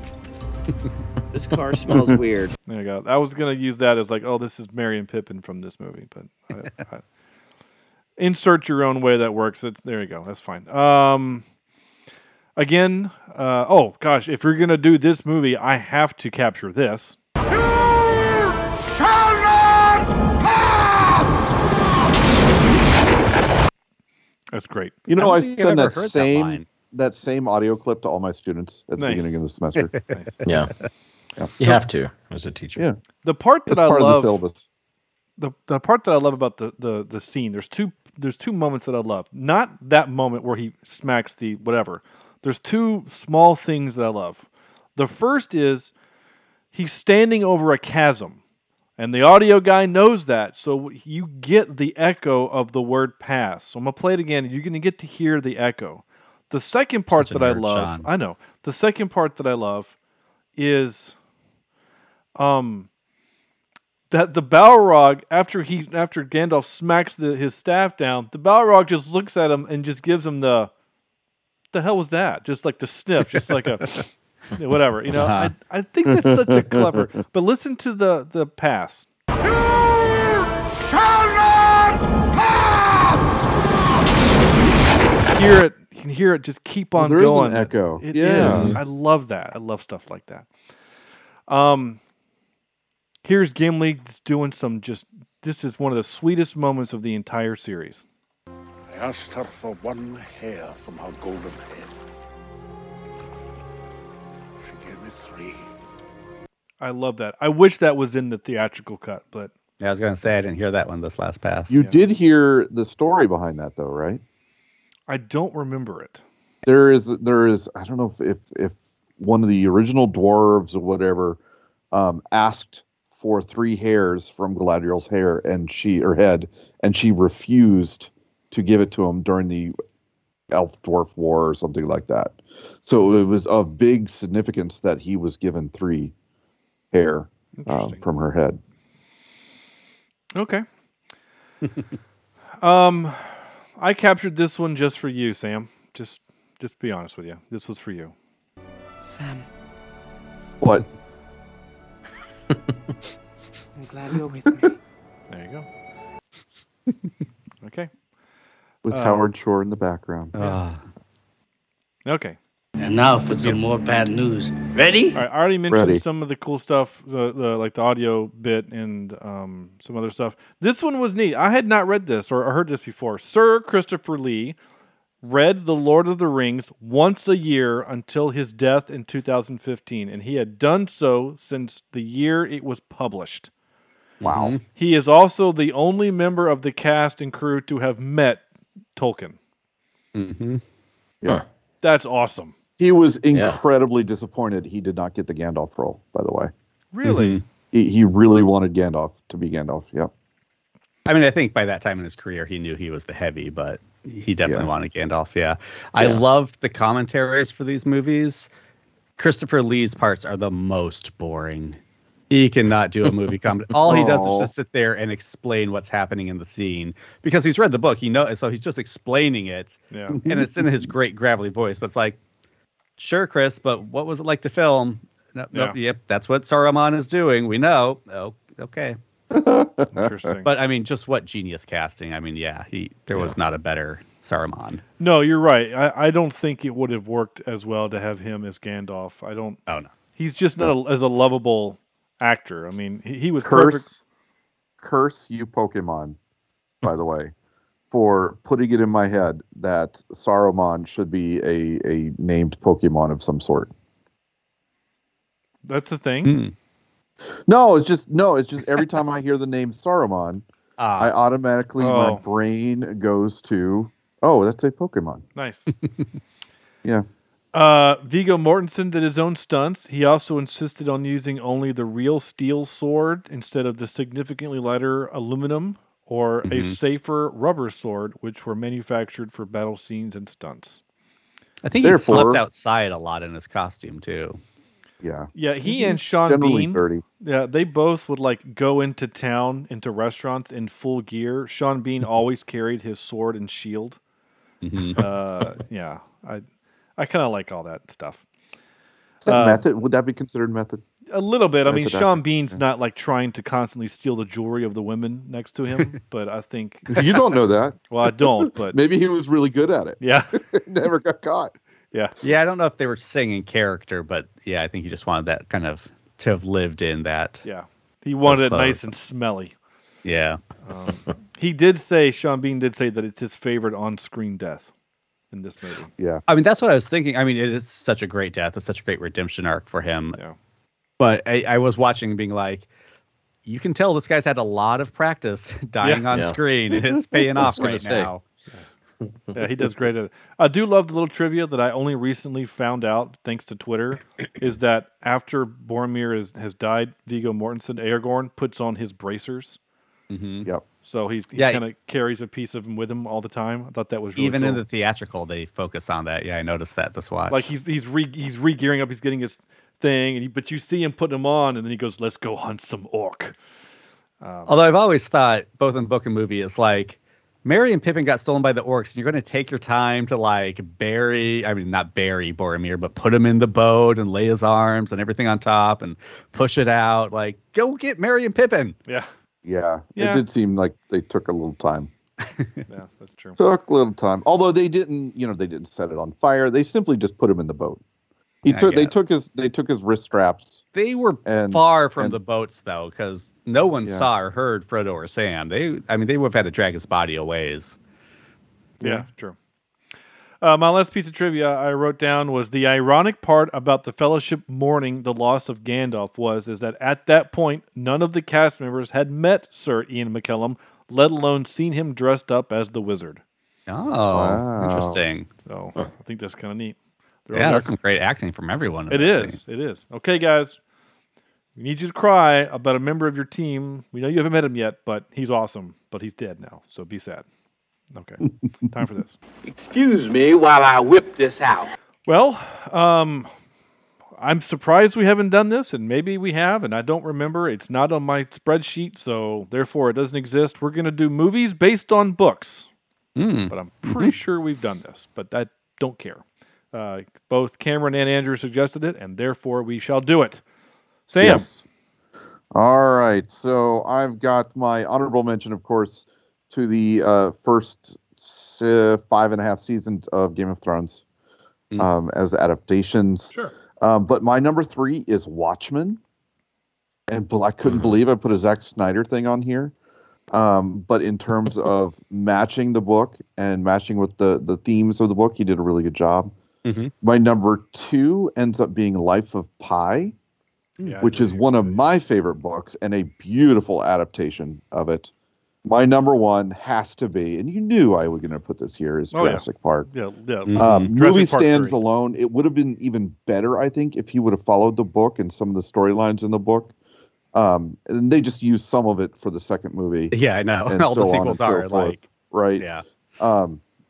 This car smells weird. There you go. I was gonna use that as like, oh, this is Mary and Pippin from this movie, but I insert your own way that works. There you go. That's fine. Again, if you're going to do this movie, I have to capture this. You shall not pass! That's great. You know, I send that same audio clip to all my students at the beginning of the semester. Nice. Yeah. You have to as a teacher. Yeah. The part that I love about the scene, there's two moments that I love. Not that moment where he smacks the whatever. There's two small things that I love. The first is he's standing over a chasm, and the audio guy knows that, so you get the echo of the word pass. So I'm going to play it again, and you're going to get to hear the echo. The second part that I love, the second part that I love is that the Balrog, after Gandalf smacks his staff down, the Balrog just looks at him and just gives him the hell was that? Just like the sniff, just like a whatever, you know. I think that's such a clever. But listen to the pass. You shall not pass. Hear it. You can hear it. Just keep on going. There's an echo. It is. I love that. I love stuff like that. Here's Gimli doing some. This is one of the sweetest moments of the entire series. I asked her for one hair from her golden head. She gave me 3. I love that. I wish that was in the theatrical cut, but... Yeah, I was going to say, I didn't hear that one this last pass. You did hear the story behind that, though, right? I don't remember it. There is. I don't know if one of the original dwarves or whatever asked for 3 hairs from Galadriel's hair and she refused to give it to him during the Elf-Dwarf War or something like that. So it was of big significance that he was given 3 hair from her head. Okay. I captured this one just for you, Sam. Just be honest with you. This was for you. Sam. What? I'm glad you're with me. There you go. Okay. With Howard Shore in the background. Okay. And now for some more bad news. Ready? All right, I already mentioned some of the cool stuff, the audio bit and some other stuff. This one was neat. I had not read this or heard this before. Sir Christopher Lee read The Lord of the Rings once a year until his death in 2015, and he had done so since the year it was published. Wow. Mm-hmm. He is also the only member of the cast and crew to have met Tolkien. Mm-hmm. Yeah. Huh. That's awesome. He was incredibly disappointed he did not get the Gandalf role, by the way. Really? Mm-hmm. He really wanted Gandalf to be Gandalf, yeah. I mean, I think by that time in his career, he knew he was the heavy, but he definitely wanted Gandalf, I loved the commentaries for these movies. Christopher Lee's parts are the most boring. He cannot do a movie comedy. All he does is just sit there and explain what's happening in the scene because he's read the book. He knows, so he's just explaining it, and it's in his great gravelly voice. But it's like, sure, Chris, but what was it like to film? Nope, that's what Saruman is doing. We know. Oh, okay. Interesting. But I mean, just what genius casting. I mean, there was not a better Saruman. No, you're right. I don't think it would have worked as well to have him as Gandalf. I don't. Oh no. He's just not as a lovable actor. I mean, he was curse you Pokemon, by the way, for putting it in my head that Saruman should be a named Pokemon of some sort. That's the thing. No, it's just every time I hear the name Saruman, I automatically my brain goes to, that's a Pokemon. Nice. Yeah. Viggo Mortensen did his own stunts. He also insisted on using only the real steel sword instead of the significantly lighter aluminum or a safer rubber sword, which were manufactured for battle scenes and stunts. I think he slept outside a lot in his costume too. Yeah. Yeah, he and Sean Bean. 30. Yeah, they both would like go into town, into restaurants in full gear. Sean Bean always carried his sword and shield. Mm-hmm. I kind of like all that stuff. Is that method? Would that be considered method? A little bit. I mean, Sean Bean's not like trying to constantly steal the jewelry of the women next to him, but I think... You don't know that. Well, I don't, but... Maybe he was really good at it. Yeah. Never got caught. Yeah. Yeah, I don't know if they were saying in character, but yeah, I think he just wanted that kind of to have lived in that. Yeah. He wanted it nice and smelly. Yeah. Sean Bean did say that it's his favorite on-screen death. In this movie. Yeah. I mean, that's what I was thinking. I mean, it is such a great death. It's such a great redemption arc for him. Yeah. But I was watching being like, you can tell this guy's had a lot of practice dying on screen. And it's paying off right now. Yeah, he does great at it. I do love the little trivia that I only recently found out, thanks to Twitter, is that after Boromir has died, Viggo Mortensen, Aragorn, puts on his bracers. Mm-hmm. Yep. So he kind of carries a piece of him with him all the time. I thought that was really even cool. In the theatrical they focus on that. Yeah, I noticed that this watch. Like he's re-gearing up. He's getting his thing, but you see him putting him on, and then he goes, "Let's go hunt some orc." Although I've always thought, both in book and movie, it's like Merry and Pippin got stolen by the orcs, and you're going to take your time to like not bury Boromir, but put him in the boat and lay his arms and everything on top and push it out. Like, go get Merry and Pippin. Yeah. Yeah, it did seem like they took a little time. Yeah, that's true. Took a little time. Although they didn't, they didn't set it on fire. They simply just put him in the boat. They took his wrist straps. They were far from the boats though, because no one saw or heard Frodo or Sam. They would have had to drag his body a ways. Yeah, true. My last piece of trivia I wrote down was the ironic part about the Fellowship mourning the loss of Gandalf is that at that point, none of the cast members had met Sir Ian McKellen, let alone seen him dressed up as the wizard. Oh, wow. Interesting. So I think that's kind of neat. That's some great acting from everyone. It is. Okay, guys, we need you to cry about a member of your team. We know you haven't met him yet, but he's awesome, but he's dead now, so be sad. Okay, time for this. Excuse me while I whip this out. Well, I'm surprised we haven't done this, and maybe we have, and I don't remember. It's not on my spreadsheet, so therefore it doesn't exist. We're going to do movies based on books, but I'm pretty sure we've done this, but I don't care. Both Cameron and Andrew suggested it, and therefore we shall do it. Sam. Yes. All right, so I've got my honorable mention, of course, to the first 5.5 seasons of Game of Thrones as adaptations. Sure. But my number 3 is Watchmen. And I couldn't believe I put a Zack Snyder thing on here. But in terms of matching the book and matching with the themes of the book, he did a really good job. Mm-hmm. My number 2 ends up being Life of Pi, which is one of my favorite books and a beautiful adaptation of it. My number 1 has to be, and you knew I was going to put this here, is Jurassic Park. Yeah. Movie stands alone. It would have been even better, I think, if he would have followed the book and some of the storylines in the book. And they just used some of it for the second movie. Yeah, I know. All the sequels are like, right? Yeah.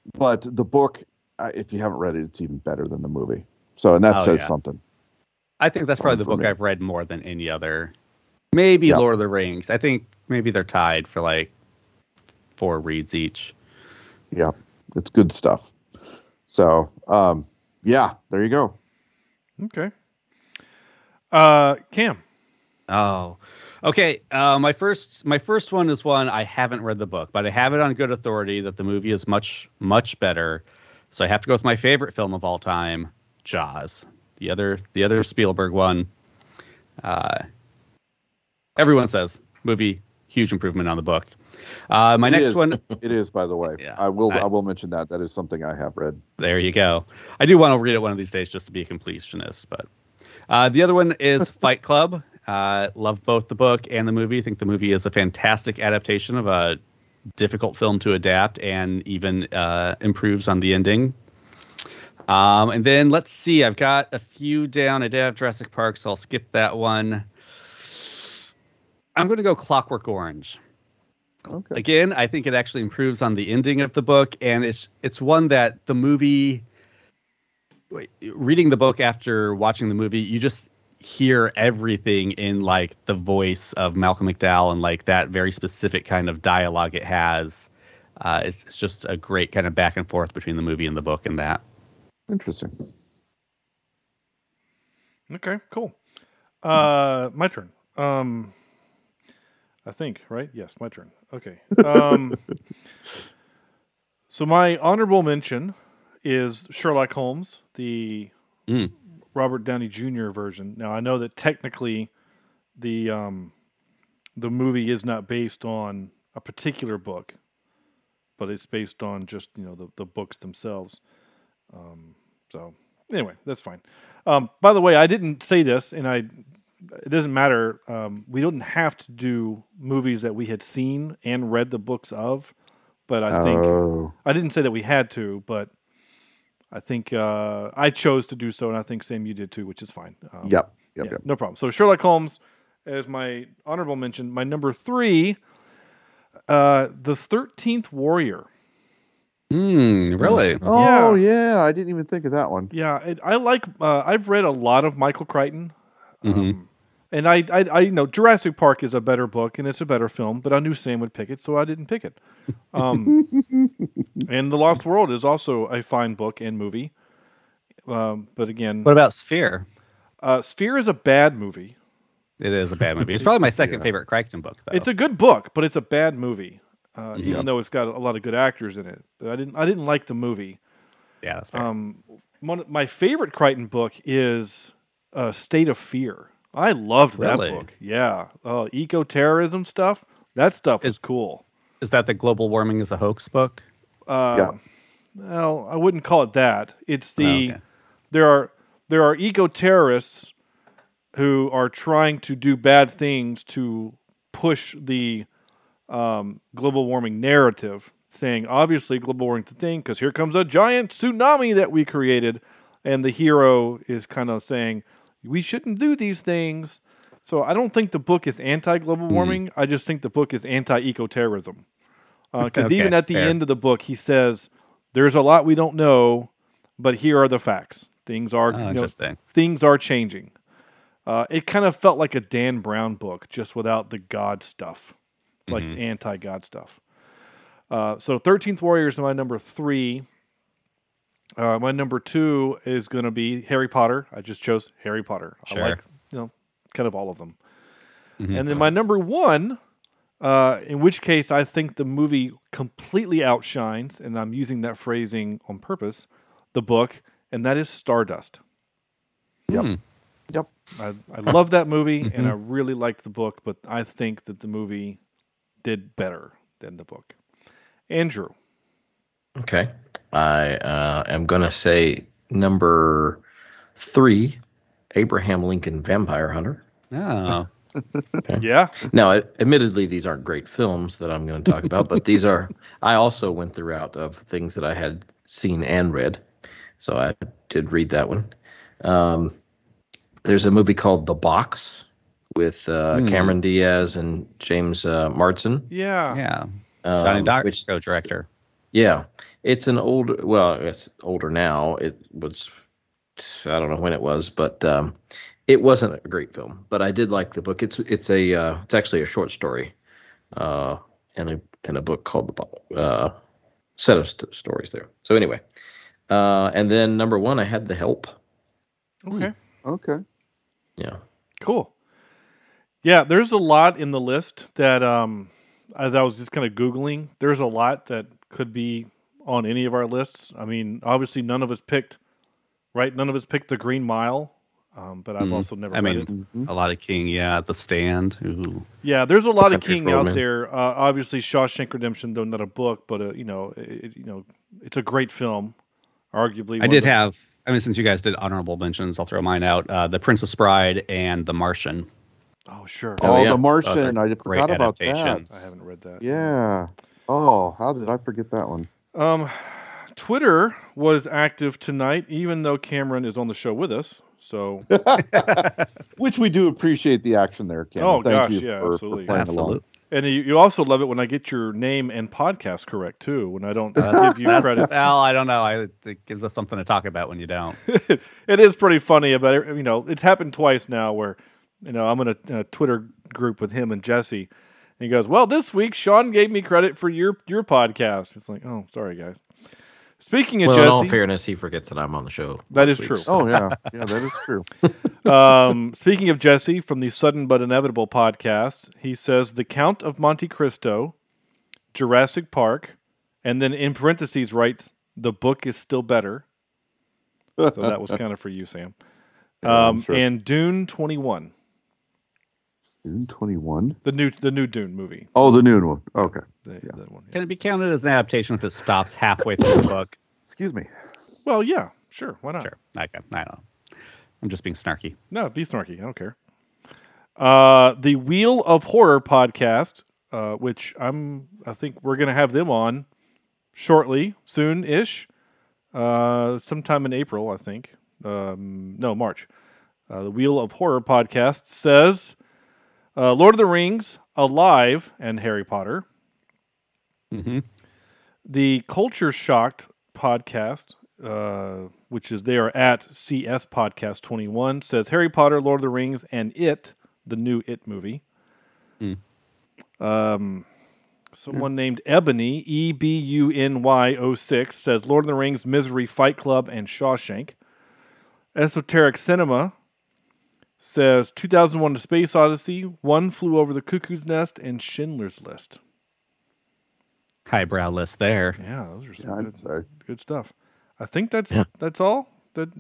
But the book, if you haven't read it, it's even better than the movie. So, and that says something. I think that's probably the book I've read more than any other Maybe Lord of the Rings. I think maybe they're tied for like 4 reads each. Yeah, it's good stuff. So, yeah, there you go. Okay. Cam. Oh, okay. My first one is one I haven't read the book, but I have it on good authority that the movie is much, much better. So I have to go with my favorite film of all time, Jaws, the other Spielberg one. Everyone says movie, huge improvement on the book. My next one. It is, by the way. Yeah, I will mention that. That is something I have read. There you go. I do want to read it one of these days just to be a completionist. But the other one is Fight Club. Love both the book and the movie. I think the movie is a fantastic adaptation of a difficult film to adapt and even improves on the ending. And then let's see. I've got a few down. I did have Jurassic Park, so I'll skip that one. I'm going to go Clockwork Orange. Okay. Again, I think it actually improves on the ending of the book, and it's one that the movie, reading the book after watching the movie, you just hear everything in like the voice of Malcolm McDowell and like that very specific kind of dialogue it has. It's just a great kind of back and forth between the movie and the book and that. Interesting. Okay, cool. My turn. I think, right? Yes, my turn. Okay. So my honorable mention is Sherlock Holmes, the Robert Downey Jr. version. Now, I know that technically the movie is not based on a particular book, but it's based on just, the books themselves. So anyway, that's fine. By the way, I didn't say this, and it doesn't matter. We didn't have to do movies that we had seen and read the books of, but I think I didn't say that we had to, but I think I chose to do so, and I think Sam, you did too, which is fine. Yep. No problem. So Sherlock Holmes is my honorable mention. My number 3, The 13th Warrior. Really? Oh yeah. I didn't even think of that one. Yeah, I've read a lot of Michael Crichton. And I Jurassic Park is a better book and it's a better film, but I knew Sam would pick it, so I didn't pick it. And The Lost World is also a fine book and movie. But again, what about Sphere? Sphere is a bad movie. It is a bad movie. It's probably my second favorite Crichton book, though. It's a good book, but it's a bad movie. Even though it's got a lot of good actors in it, but I didn't like the movie. Yeah, that's fair. My favorite Crichton book is State of Fear. I loved that book. Yeah. Eco-terrorism stuff. That stuff is cool. Is that the global warming is a hoax book? Well, I wouldn't call it that. It's there are eco-terrorists who are trying to do bad things to push the global warming narrative, saying obviously global warming's the thing because here comes a giant tsunami that we created, and the hero is kind of saying, we shouldn't do these things. So I don't think the book is anti-global warming. I just think the book is anti-eco-terrorism. Because even at the end of the book, he says, there's a lot we don't know, but here are the facts. Things are things are changing. It kind of felt like a Dan Brown book, just without the God stuff, like the anti-God stuff. So 13th Warrior is my number 3. My number 2 is going to be Harry Potter. I just chose Harry Potter. Sure. I like, kind of all of them. Mm-hmm. And then my number 1, in which case I think the movie completely outshines, and I'm using that phrasing on purpose, the book, and that is Stardust. Yep. I love that movie, and I really liked the book, but I think that the movie did better than the book. Andrew. Okay. I am going to say number 3, Abraham Lincoln Vampire Hunter. Oh. Okay. Yeah. Now, admittedly, these aren't great films that I'm going to talk about, but these are, I also went the route of things that I had seen and read. So I did read that one. There's a movie called The Box with Cameron Diaz and James Marsden. Yeah. Donnie Darko co-director. Yeah, it's an old. Well, it's older now. It was, I don't know when it was, but It wasn't a great film, but I did like the book. It's actually a short story, and a book called the set of stories there. So anyway, and then number one, I had The Help. Okay. Yeah. Cool. Yeah, there's a lot in the list that, as I was just kind of Googling, there's a lot that could be on any of our lists. I mean, obviously none of us picked The Green Mile. But I've also never read it. A lot of King, yeah. The Stand. Ooh. Yeah, there's a lot of King out there. Obviously, Shawshank Redemption, though not a book, but it's a great film, arguably. Since you guys did honorable mentions, I'll throw mine out. The Princess Bride and The Martian. Oh, sure. Oh, yeah. The Martian. I forgot about that. I haven't read that. Yeah. Oh, how did I forget that one? Twitter was active tonight, even though Cameron is on the show with us. So, which we do appreciate the action there, Ken. Oh, thank gosh, you yeah, for, absolutely. For playing along. And you also love it when I get your name and podcast correct too. When I don't give you credit, well, I don't know. It gives us something to talk about when you don't. It is pretty funny about it. It's happened twice now where I'm in a Twitter group with him and Jesse, and he goes, "Well, this week Sean gave me credit for your podcast." It's like, oh, sorry guys. Speaking of Jesse, in all fairness, he forgets that I'm on the show. That is true. So. Oh, yeah, that is true. Speaking of Jesse from the Sudden But Inevitable podcast, he says The Count of Monte Cristo, Jurassic Park, and then in parentheses writes The Book is Still Better. So that was kind of for you, Sam. Sure. And Dune 21. Dune 21? The new Dune movie. Oh, the new one. Okay. That one, yeah. Can it be counted as an adaptation if it stops halfway through the book? Excuse me. Well, yeah. Sure. Why not? Sure. Okay. I don't know. I'm just being snarky. No, be snarky. I don't care. The Wheel of Horror podcast, which I think we're going to have them on soon-ish. Sometime in April, I think. No, March. The Wheel of Horror podcast says... Lord of the Rings, Alive, and Harry Potter. Mm-hmm. The Culture Shocked podcast, which is they are at CS Podcast 21, says Harry Potter, Lord of the Rings, and It, the new It movie. Mm. Someone named Ebony, EBUNY06, says Lord of the Rings, Misery, Fight Club, and Shawshank. Esoteric Cinema says 2001 A Space Odyssey, One Flew Over the Cuckoo's Nest, and Schindler's List. Highbrow list there. Yeah, those are some good stuff. I think that's all. That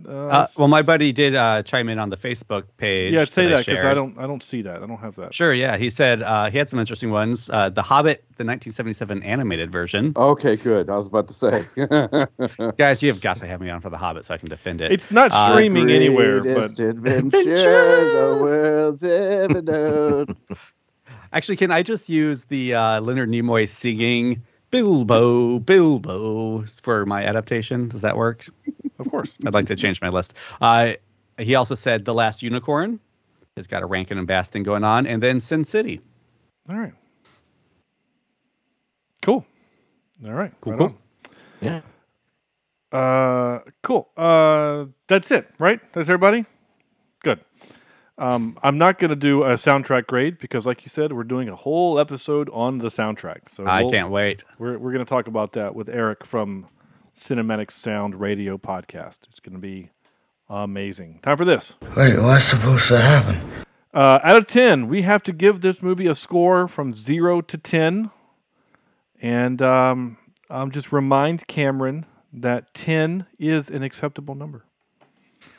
well, my buddy did chime in on the Facebook page. Yeah, I'd say that because I don't see that. I don't have that. Sure, yeah. He said he had some interesting ones. The Hobbit, the 1977 animated version. Okay, good. I was about to say. Guys, you've got to have me on for The Hobbit so I can defend it. It's not streaming anywhere. But... adventure the world's ever known. Actually, can I just use the Leonard Nimoy singing Bilbo, Bilbo for my adaptation? Does that work? Of course. I'd like to change my list. He also said The Last Unicorn has got a Rankin and Bass thing going on, and then Sin City. All right. Cool. All right. Cool. Yeah. Cool. That's it, right? That's everybody? Good. I'm not going to do a soundtrack grade because, like you said, we're doing a whole episode on the soundtrack. So I can't wait. We're going to talk about that with Eric from Cinematic Sound Radio podcast. It's going to be amazing. Time for this. Wait, what's supposed to happen? Out of 10, we have to give this movie a score from 0 to 10. And just remind Cameron that 10 is an acceptable number.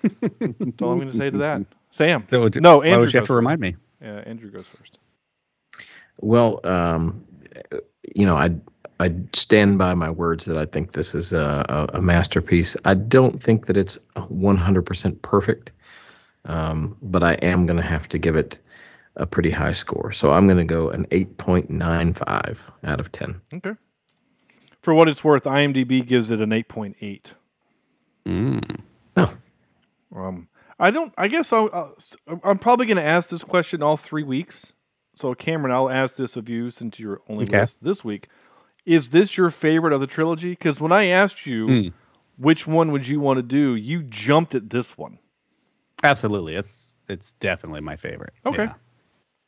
That's all I'm going to say to that. Sam. No, Andrew. Why would you have to remind me? Yeah, Andrew goes first. Well, I stand by my words that I think this is a masterpiece. I don't think that it's 100% perfect, but I am going to have to give it a pretty high score. So I'm going to go an 8.95 out of 10. Okay. For what it's worth, IMDb gives it an 8.8. Oh. I'm probably going to ask this question all 3 weeks. So Cameron, I'll ask this of you since you're only guest this week. Is this your favorite of the trilogy? Because when I asked you which one would you want to do, you jumped at this one. Absolutely. It's it's definitely my favorite. Okay. Yeah.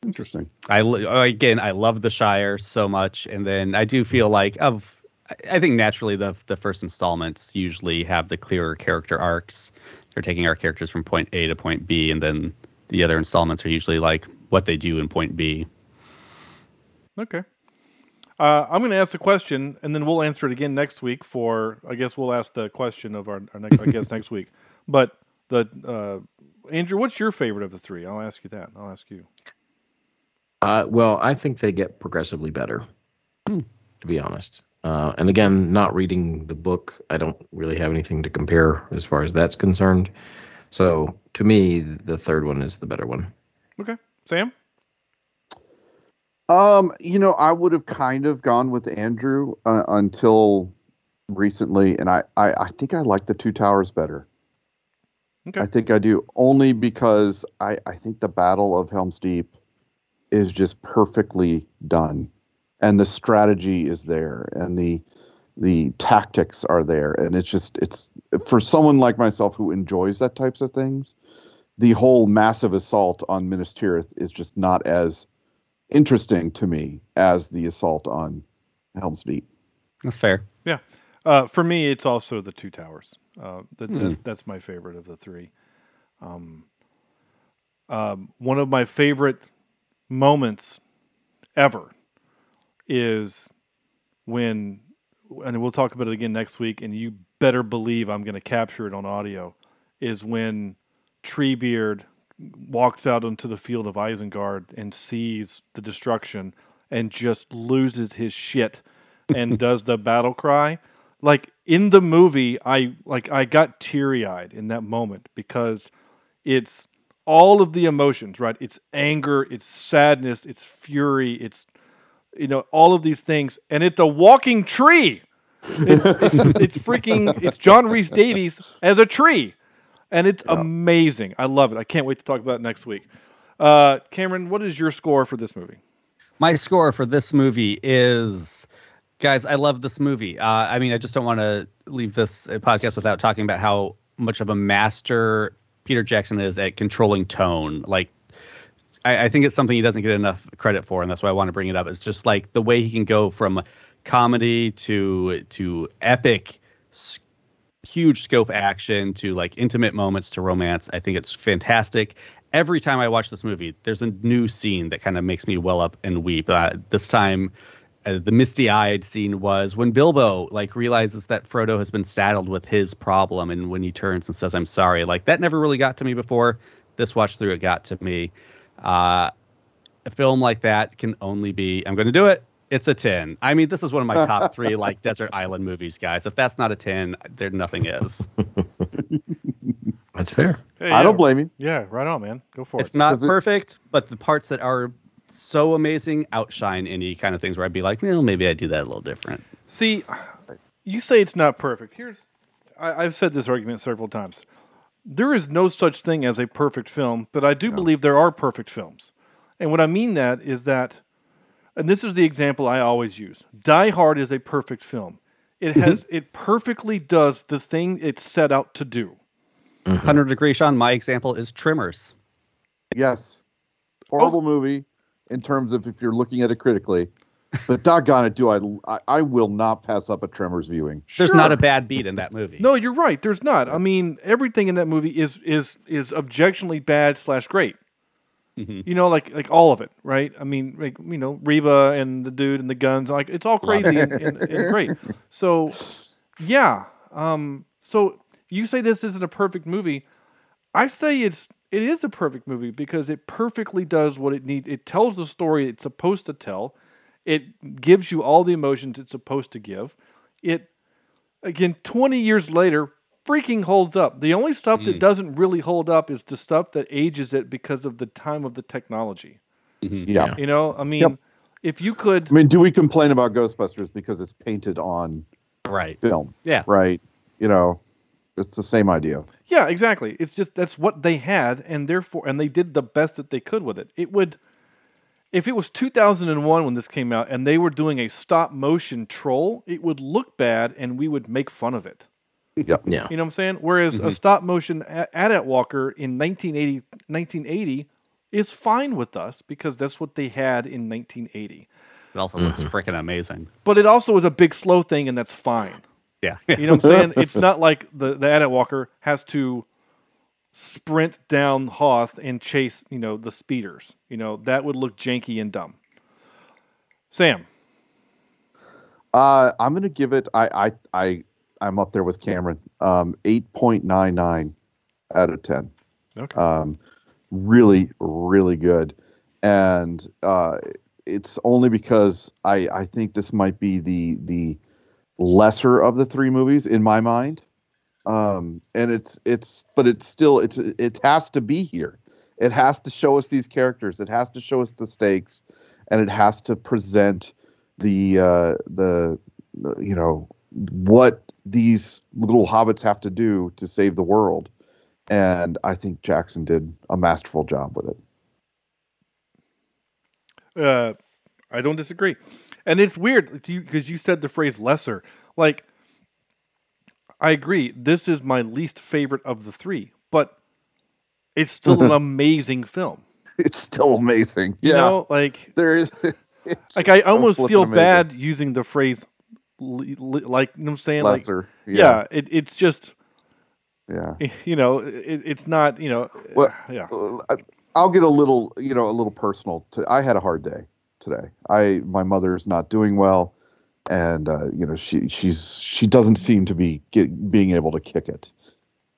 Interesting. I love the Shire so much, and then I do feel like I think naturally the first installments usually have the clearer character arcs. They're taking our characters from point A to point B, and then the other installments are usually like what they do in point B. Okay. I'm going to ask the question, and then we'll answer it again next week I guess we'll ask the question of our next, I guess, next week. But Andrew, what's your favorite of the three? I'll ask you that. I'll ask you. Well, I think they get progressively better, to be honest. And again, not reading the book, I don't really have anything to compare as far as that's concerned. So to me, the third one is the better one. Okay. Sam? I would have kind of gone with Andrew until recently, and I think I like the Two Towers better. Okay. I think I do, only because I think the Battle of Helm's Deep is just perfectly done, and the strategy is there, and the tactics are there, and it's for someone like myself who enjoys that types of things, the whole massive assault on Minas Tirith is just not as interesting to me as the assault on Helm's Deep. That's fair. Yeah. For me, it's also the Two Towers. That's my favorite of the three. One of my favorite moments ever is when, and we'll talk about it again next week, and you better believe I'm going to capture it on audio, is when Treebeard walks out onto the field of Isengard and sees the destruction and just loses his shit and does the battle cry. Like, in the movie, I got teary-eyed in that moment because it's all of the emotions, right? It's anger, it's sadness, it's fury, it's, all of these things. And it's a walking tree. It's John Rhys Davies as a tree. And it's amazing. I love it. I can't wait to talk about it next week. Cameron, what is your score for this movie? My score for this movie is, guys, I love this movie. I just don't want to leave this podcast without talking about how much of a master Peter Jackson is at controlling tone. Like, I think it's something he doesn't get enough credit for, and that's why I want to bring it up. It's just like the way he can go from comedy to epic, huge scope action to like intimate moments to romance. I think it's fantastic. Every time I watch this movie, there's a new scene that kind of makes me well up and weep. This time, the misty-eyed scene was when Bilbo like realizes that Frodo has been saddled with his problem, and when he turns and says, "I'm sorry," like that never really got to me before. This watch through, it got to me. A film like that can only be, I'm going to do it. It's a 10. I mean, this is one of my top three like desert island movies, guys. If that's not a 10, there nothing is. That's fair. Hey, I don't blame you. Yeah, right on, man. Go for it. It's not perfect, but the parts that are so amazing outshine any kind of things where I'd be like, well, maybe I do that a little different. See, you say it's not perfect. I've said this argument several times. There is no such thing as a perfect film, but I do believe there are perfect films. And what I mean that is that, and this is the example I always use. Die Hard is a perfect film. It has it perfectly does the thing it set out to do. 100 Degree Sean, my example is Tremors. Yes. Horrible movie in terms of if you're looking at it critically. But doggone it, do I will not pass up a Tremors viewing. There's not a bad beat in that movie. No, you're right. There's not. I mean, everything in that movie is objectionably bad / great. You know, like all of it, right? I mean, Reba and the dude and the guns, like it's all crazy and great. So, yeah. So you say this isn't a perfect movie. I say it is a perfect movie because it perfectly does what it needs. It tells the story it's supposed to tell. It gives you all the emotions it's supposed to give. It, again, 20 years later, freaking holds up. The only stuff that doesn't really hold up is the stuff that ages it because of the time of the technology. Mm-hmm. Yeah. If you could... I mean, do we complain about Ghostbusters because it's painted on film? Yeah. Right? It's the same idea. Yeah, exactly. It's just, that's what they had, and therefore, and they did the best that they could with it. It would... If it was 2001 when this came out and they were doing a stop-motion troll, it would look bad and we would make fun of it. Yep. Yeah. You know what I'm saying? Whereas a stop motion AT-AT walker in 1980 is fine with us because that's what they had in 1980. It also looks freaking amazing. But it also is a big slow thing, and that's fine. Yeah. You know what I'm saying? It's not like the AT-AT walker has to sprint down Hoth and chase, you know, the speeders. You know, that would look janky and dumb. Sam. I'm going to give it, I'm up there with Cameron, 8.99 out of 10. Okay. Really, really good. And it's only because I think this might be the lesser of the three movies in my mind. And it has to be here. It has to show us these characters. It has to show us the stakes, and it has to present the you know, what these little hobbits have to do to save the world. And I think Jackson did a masterful job with it. I don't disagree. And it's weird because you said the phrase lesser. Like, I agree. This is my least favorite of the three, but it's still an amazing film. It's still amazing. You know, like, there is. Like, I almost feel bad using the phrase, like, you know what I'm saying? Lesser. Like, yeah. It's just, yeah. You know, it's not, you know. Well, yeah. I'll get a little personal. I had a hard day today. My mother's not doing well, and you know, she doesn't seem to be being able to kick it.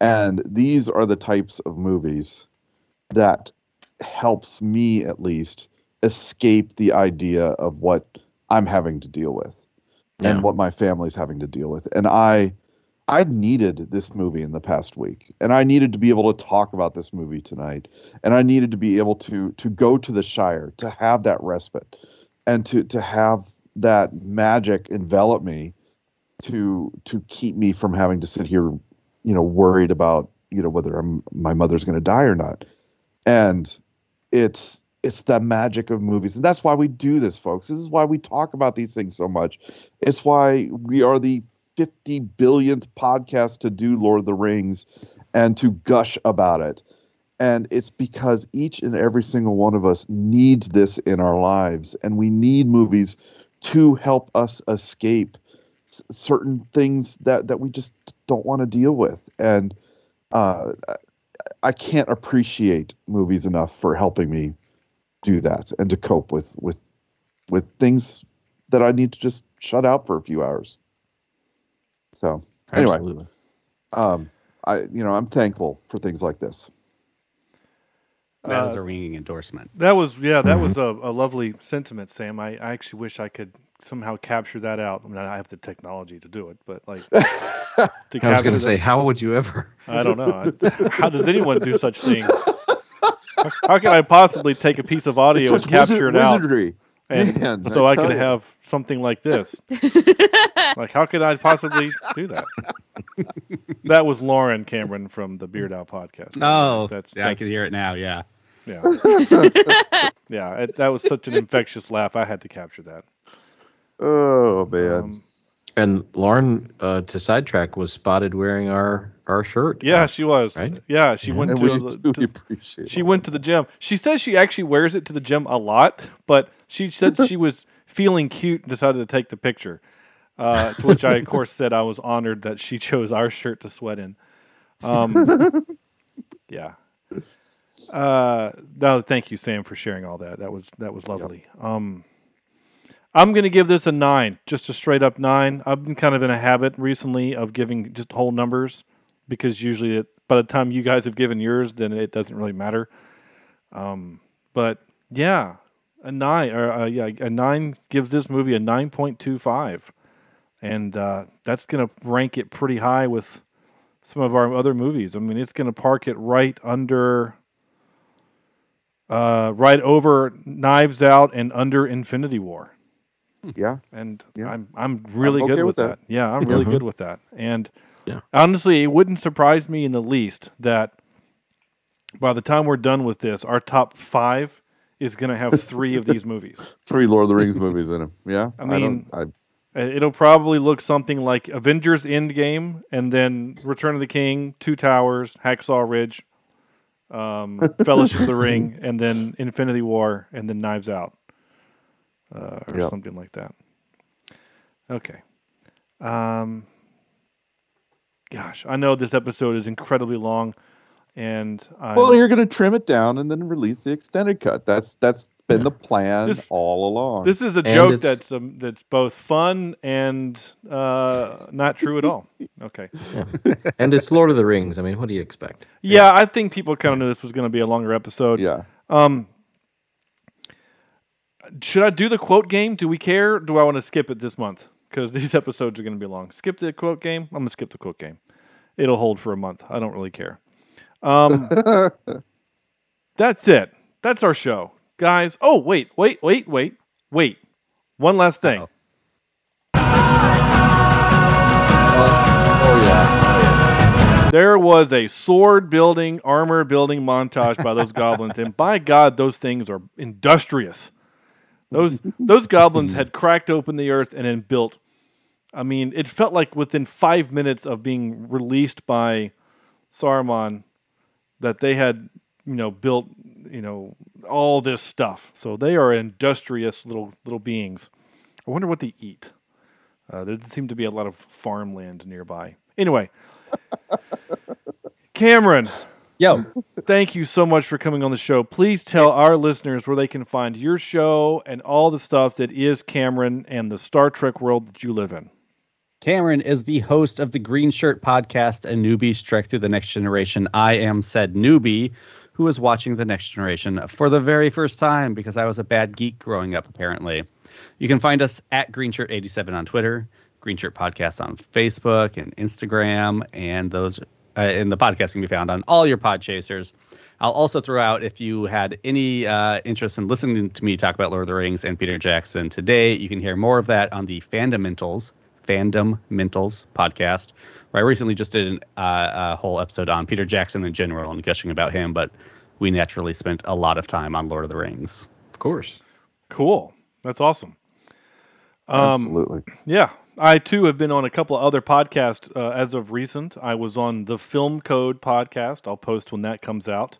And these are the types of movies that helps me, at least, escape the idea of what I'm having to deal with and what my family's having to deal with. And I needed this movie in the past week, and I needed to be able to talk about this movie tonight. And I needed to be able to go to the Shire, to have that respite and to have that magic envelop me to keep me from having to sit here, you know, worried about, you know, whether my mother's going to die or not. And it's the magic of movies. And that's why we do this, folks. This is why we talk about these things so much. It's why we are the 50 billionth podcast to do Lord of the Rings and to gush about it. And it's because each and every single one of us needs this in our lives. And we need movies to help us escape certain things that we just don't want to deal with. And I can't appreciate movies enough for helping me do that and to cope with things that I need to just shut out for a few hours. So anyway, absolutely. I'm thankful for things like this. That was a ringing endorsement. That was a lovely sentiment, Sam. I actually wish I could somehow capture that out. I mean, I have the technology to do it, but like, I was going to say, how would you ever? I don't know. How does anyone do such things? How can I possibly take a piece of audio and capture it out? And so I could have something like this. Like, how could I possibly do that? That was Lauren Cameron from the Beard Out podcast. Oh, I can hear it now. Yeah. Yeah. Yeah. That was such an infectious laugh. I had to capture that. Oh, man. And Lauren, to sidetrack, was spotted wearing our shirt. Yeah, she was. Right? Yeah, she went went to the gym. She says she actually wears it to the gym a lot, but she said she was feeling cute and decided to take the picture. To which I, of course, said I was honored that she chose our shirt to sweat in. Yeah. No, thank you, Sam, for sharing all that. That was lovely. Yep. I'm going to give this a 9, just a straight up 9. I've been kind of in a habit recently of giving just whole numbers because usually by the time you guys have given yours, then it doesn't really matter. But yeah, a 9 a 9 gives this movie a 9.25, and that's going to rank it pretty high with some of our other movies. I mean, it's going to park it right under. Right over Knives Out and under Infinity War. Yeah. And I'm really good with that. Yeah, I'm really good with that. And honestly, it wouldn't surprise me in the least that by the time we're done with this, our top 5 is going to have 3 of these movies. 3 Lord of the Rings movies in them. Yeah. I mean, I It'll probably look something like Avengers Endgame, and then Return of the King, Two Towers, Hacksaw Ridge, Fellowship of the Ring, and then Infinity War, and then Knives Out, or something like that. Okay. Gosh, I know this episode is incredibly long, and well, you're going to trim it down and then release the extended cut. That's been the plan all along. This is a joke that's both fun and not true at all. Okay. Yeah. And it's Lord of the Rings. I mean, what do you expect? Yeah, I think people kind of knew this was going to be a longer episode. Yeah. Should I do the quote game? Do we care? Do I want to skip it this month? Because these episodes are going to be long. Skip the quote game? I'm going to skip the quote game. It'll hold for a month. I don't really care. That's it. That's our show. Guys, oh, wait. One last thing. Oh, yeah. There was a sword building, armor building montage by those goblins. And by God, those things are industrious. Those goblins had cracked open the earth and then built. I mean, it felt like within 5 minutes of being released by Saruman that they had, built, all this stuff. So they are industrious little beings. I wonder what they eat. There doesn't seem to be a lot of farmland nearby. Anyway, Cameron. Yo. Thank you so much for coming on the show. Please tell our listeners where they can find your show and all the stuff that is Cameron and the Star Trek world that you live in. Cameron is the host of the Green Shirt Podcast and Newbies Trek Through the Next Generation. I am said newbie who is watching The Next Generation for the very first time because I was a bad geek growing up, apparently. You can find us at GreenShirt87 on Twitter, Green Shirt Podcast on Facebook and Instagram, and those... and the podcast can be found on all your pod chasers. I'll also throw out, if you had any interest in listening to me talk about Lord of the Rings and Peter Jackson today, you can hear more of that on the Fandom Mentals podcast, where I recently just did a whole episode on Peter Jackson in general and gushing about him, but we naturally spent a lot of time on Lord of the Rings. Of course. Cool. That's awesome. Absolutely. Yeah. I, too, have been on a couple of other podcasts as of recent. I was on the Film Code podcast. I'll post when that comes out.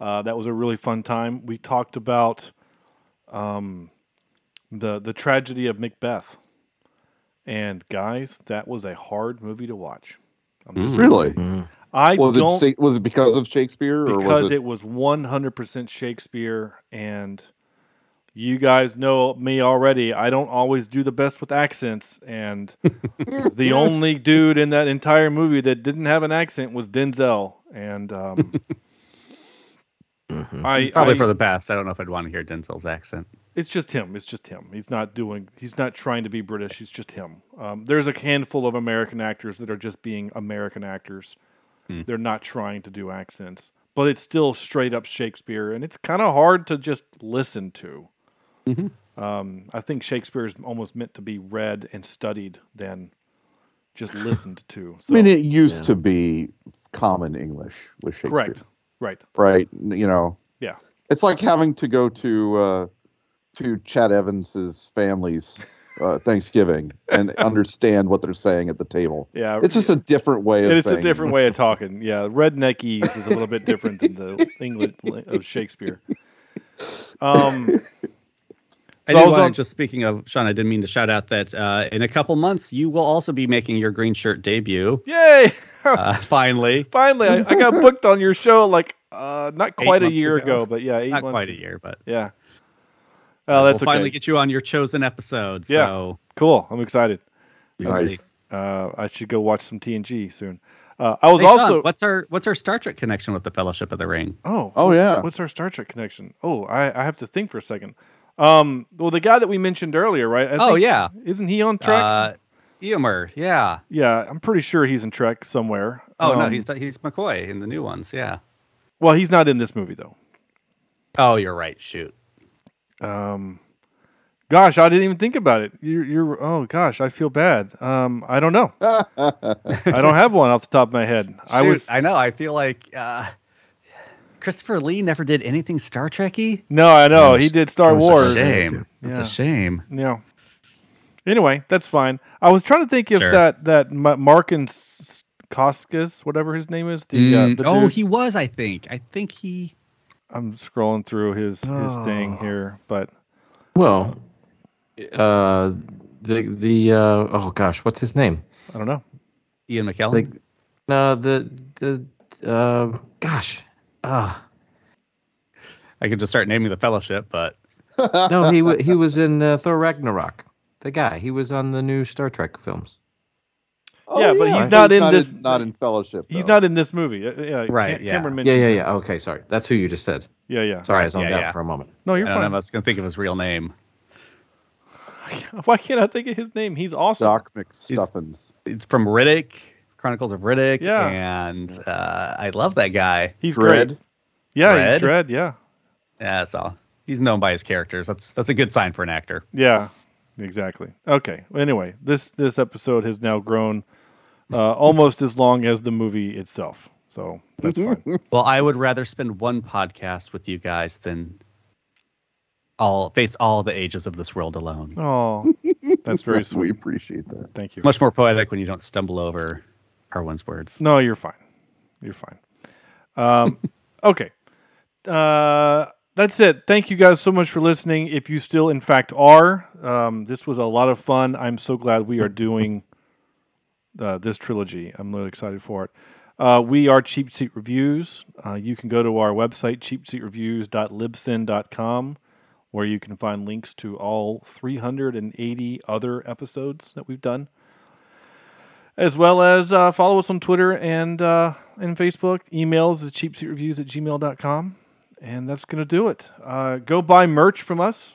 That was a really fun time. We talked about the tragedy of Macbeth. And, guys, that was a hard movie to watch. Really? Mm. Was it because of Shakespeare? Because it was 100% Shakespeare and... You guys know me already. I don't always do the best with accents, and the only dude in that entire movie that didn't have an accent was Denzel. And probably for the best. I don't know if I'd want to hear Denzel's accent. It's just him. He's not trying to be British. He's just him. There's a handful of American actors that are just being American actors. Mm. They're not trying to do accents, but it's still straight up Shakespeare, and it's kind of hard to just listen to. Mm-hmm. I think Shakespeare is almost meant to be read and studied than just listened to. So, I mean, it used to be common English with Shakespeare. Right. Yeah. It's like having to go to Chad Evans's family's Thanksgiving and understand what they're saying at the table. Yeah. It's just a different way of saying it. It's a different way of talking. Yeah. Redneckese is a little bit different than the English of Shakespeare. Speaking of Sean, I didn't mean to shout out that in a couple months you will also be making your green shirt debut. Yay! Finally, I got booked on your show not quite a year ago, but yeah, 8 months. Not quite a year, but yeah. We'll finally get you on your chosen episode. Yeah, so. Cool. I'm excited. Nice. I should go watch some TNG soon. Sean, what's our Star Trek connection with the Fellowship of the Ring? Oh yeah. What's our Star Trek connection? Oh, I have to think for a second. Well, the guy that we mentioned earlier, right? Yeah. Isn't he on Trek? Eomer, yeah. Yeah, I'm pretty sure he's in Trek somewhere. Oh, no, he's McCoy in the new ones, yeah. Well, he's not in this movie, though. Oh, you're right, shoot. Gosh, I didn't even think about it. Oh, gosh, I feel bad. I don't know. I don't have one off the top of my head. Shoot, I know, I feel like... Christopher Lee never did anything Star Trek-y? No, I know. He did Star Wars. It's a shame. Yeah. Anyway, that's fine. I was trying to think if that Mark and Koskis, whatever his name is, he was. I think he. I'm scrolling through his thing here, but. Well, what's his name? I don't know. Ian McKellen. I could just start naming the Fellowship, but no, he was in Thor Ragnarok. The guy, he was on the new Star Trek films. Oh, yeah, but he's not in Fellowship. Though. He's not in this movie. Yeah, right. Cameron. Okay, sorry. That's who you just said. Yeah. Sorry, I was zoned out for a moment. No, you're fine. I was going to think of his real name. Why can't I think of his name? He's awesome. Doc McStuffins. It's from Riddick, Chronicles of Riddick. Yeah. And I love that guy. He's Dredd. Great. Yeah, he's Dredd, yeah. Yeah, that's all. He's known by his characters. That's a good sign for an actor. Yeah, exactly. Okay. Anyway, this episode has now grown almost as long as the movie itself. So that's fine. Well, I would rather spend one podcast with you guys than face all the ages of this world alone. Oh, that's very sweet. We appreciate that. Thank you. Much more poetic when you don't stumble over Arwen's words. No, you're fine. You're fine. Okay. That's it. Thank you guys so much for listening. If you still, in fact, are, this was a lot of fun. I'm so glad we are doing this trilogy. I'm really excited for it. We are Cheap Seat Reviews. You can go to our website, cheapseatreviews.libsyn.com, where you can find links to all 380 other episodes that we've done, as well as follow us on Twitter and Facebook. Emails is cheapseatreviews@gmail.com. And that's going to do it. Go buy merch from us.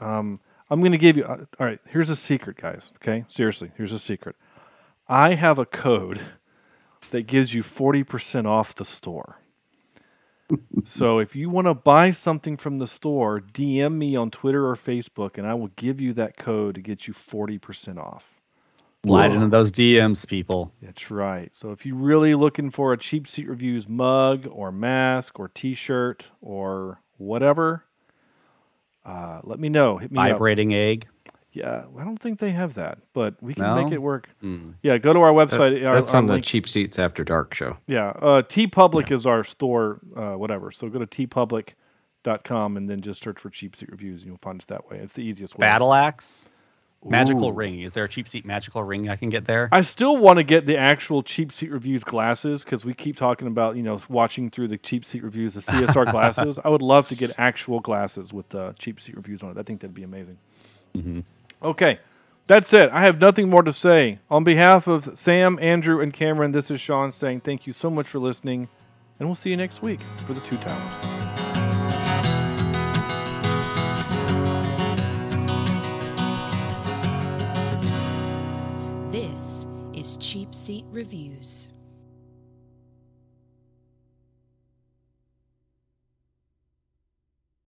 I'm going to give you... all right, here's a secret, guys. Okay? Seriously, here's a secret. I have a code that gives you 40% off the store. So if you want to buy something from the store, DM me on Twitter or Facebook, and I will give you that code to get you 40% off. Slide into those DMs, people. That's right. So if you're really looking for a Cheap Seat Reviews mug or mask or T-shirt or whatever, let me know. Hit me up. Vibrating egg. Yeah, I don't think they have that, but we can make it work. Mm. Yeah, go to our website. That's on the link. Cheap Seats After Dark show. Yeah, TeePublic is our store, whatever. So go to teepublic.com and then just search for Cheap Seat Reviews, and you'll find us that way. It's the easiest way. Battle Axe. Magical ring. Is there a Cheap Seat magical ring I can get there? I still want to get the actual Cheap Seat Reviews glasses, because we keep talking about, watching through the Cheap Seat Reviews, the CSR glasses. I would love to get actual glasses with the Cheap Seat Reviews on it. I think that'd be amazing. Mm-hmm. Okay. That's it. I have nothing more to say. On behalf of Sam, Andrew, and Cameron, this is Sean saying thank you so much for listening, and we'll see you next week for the Two Towers. Cheap Seat Reviews.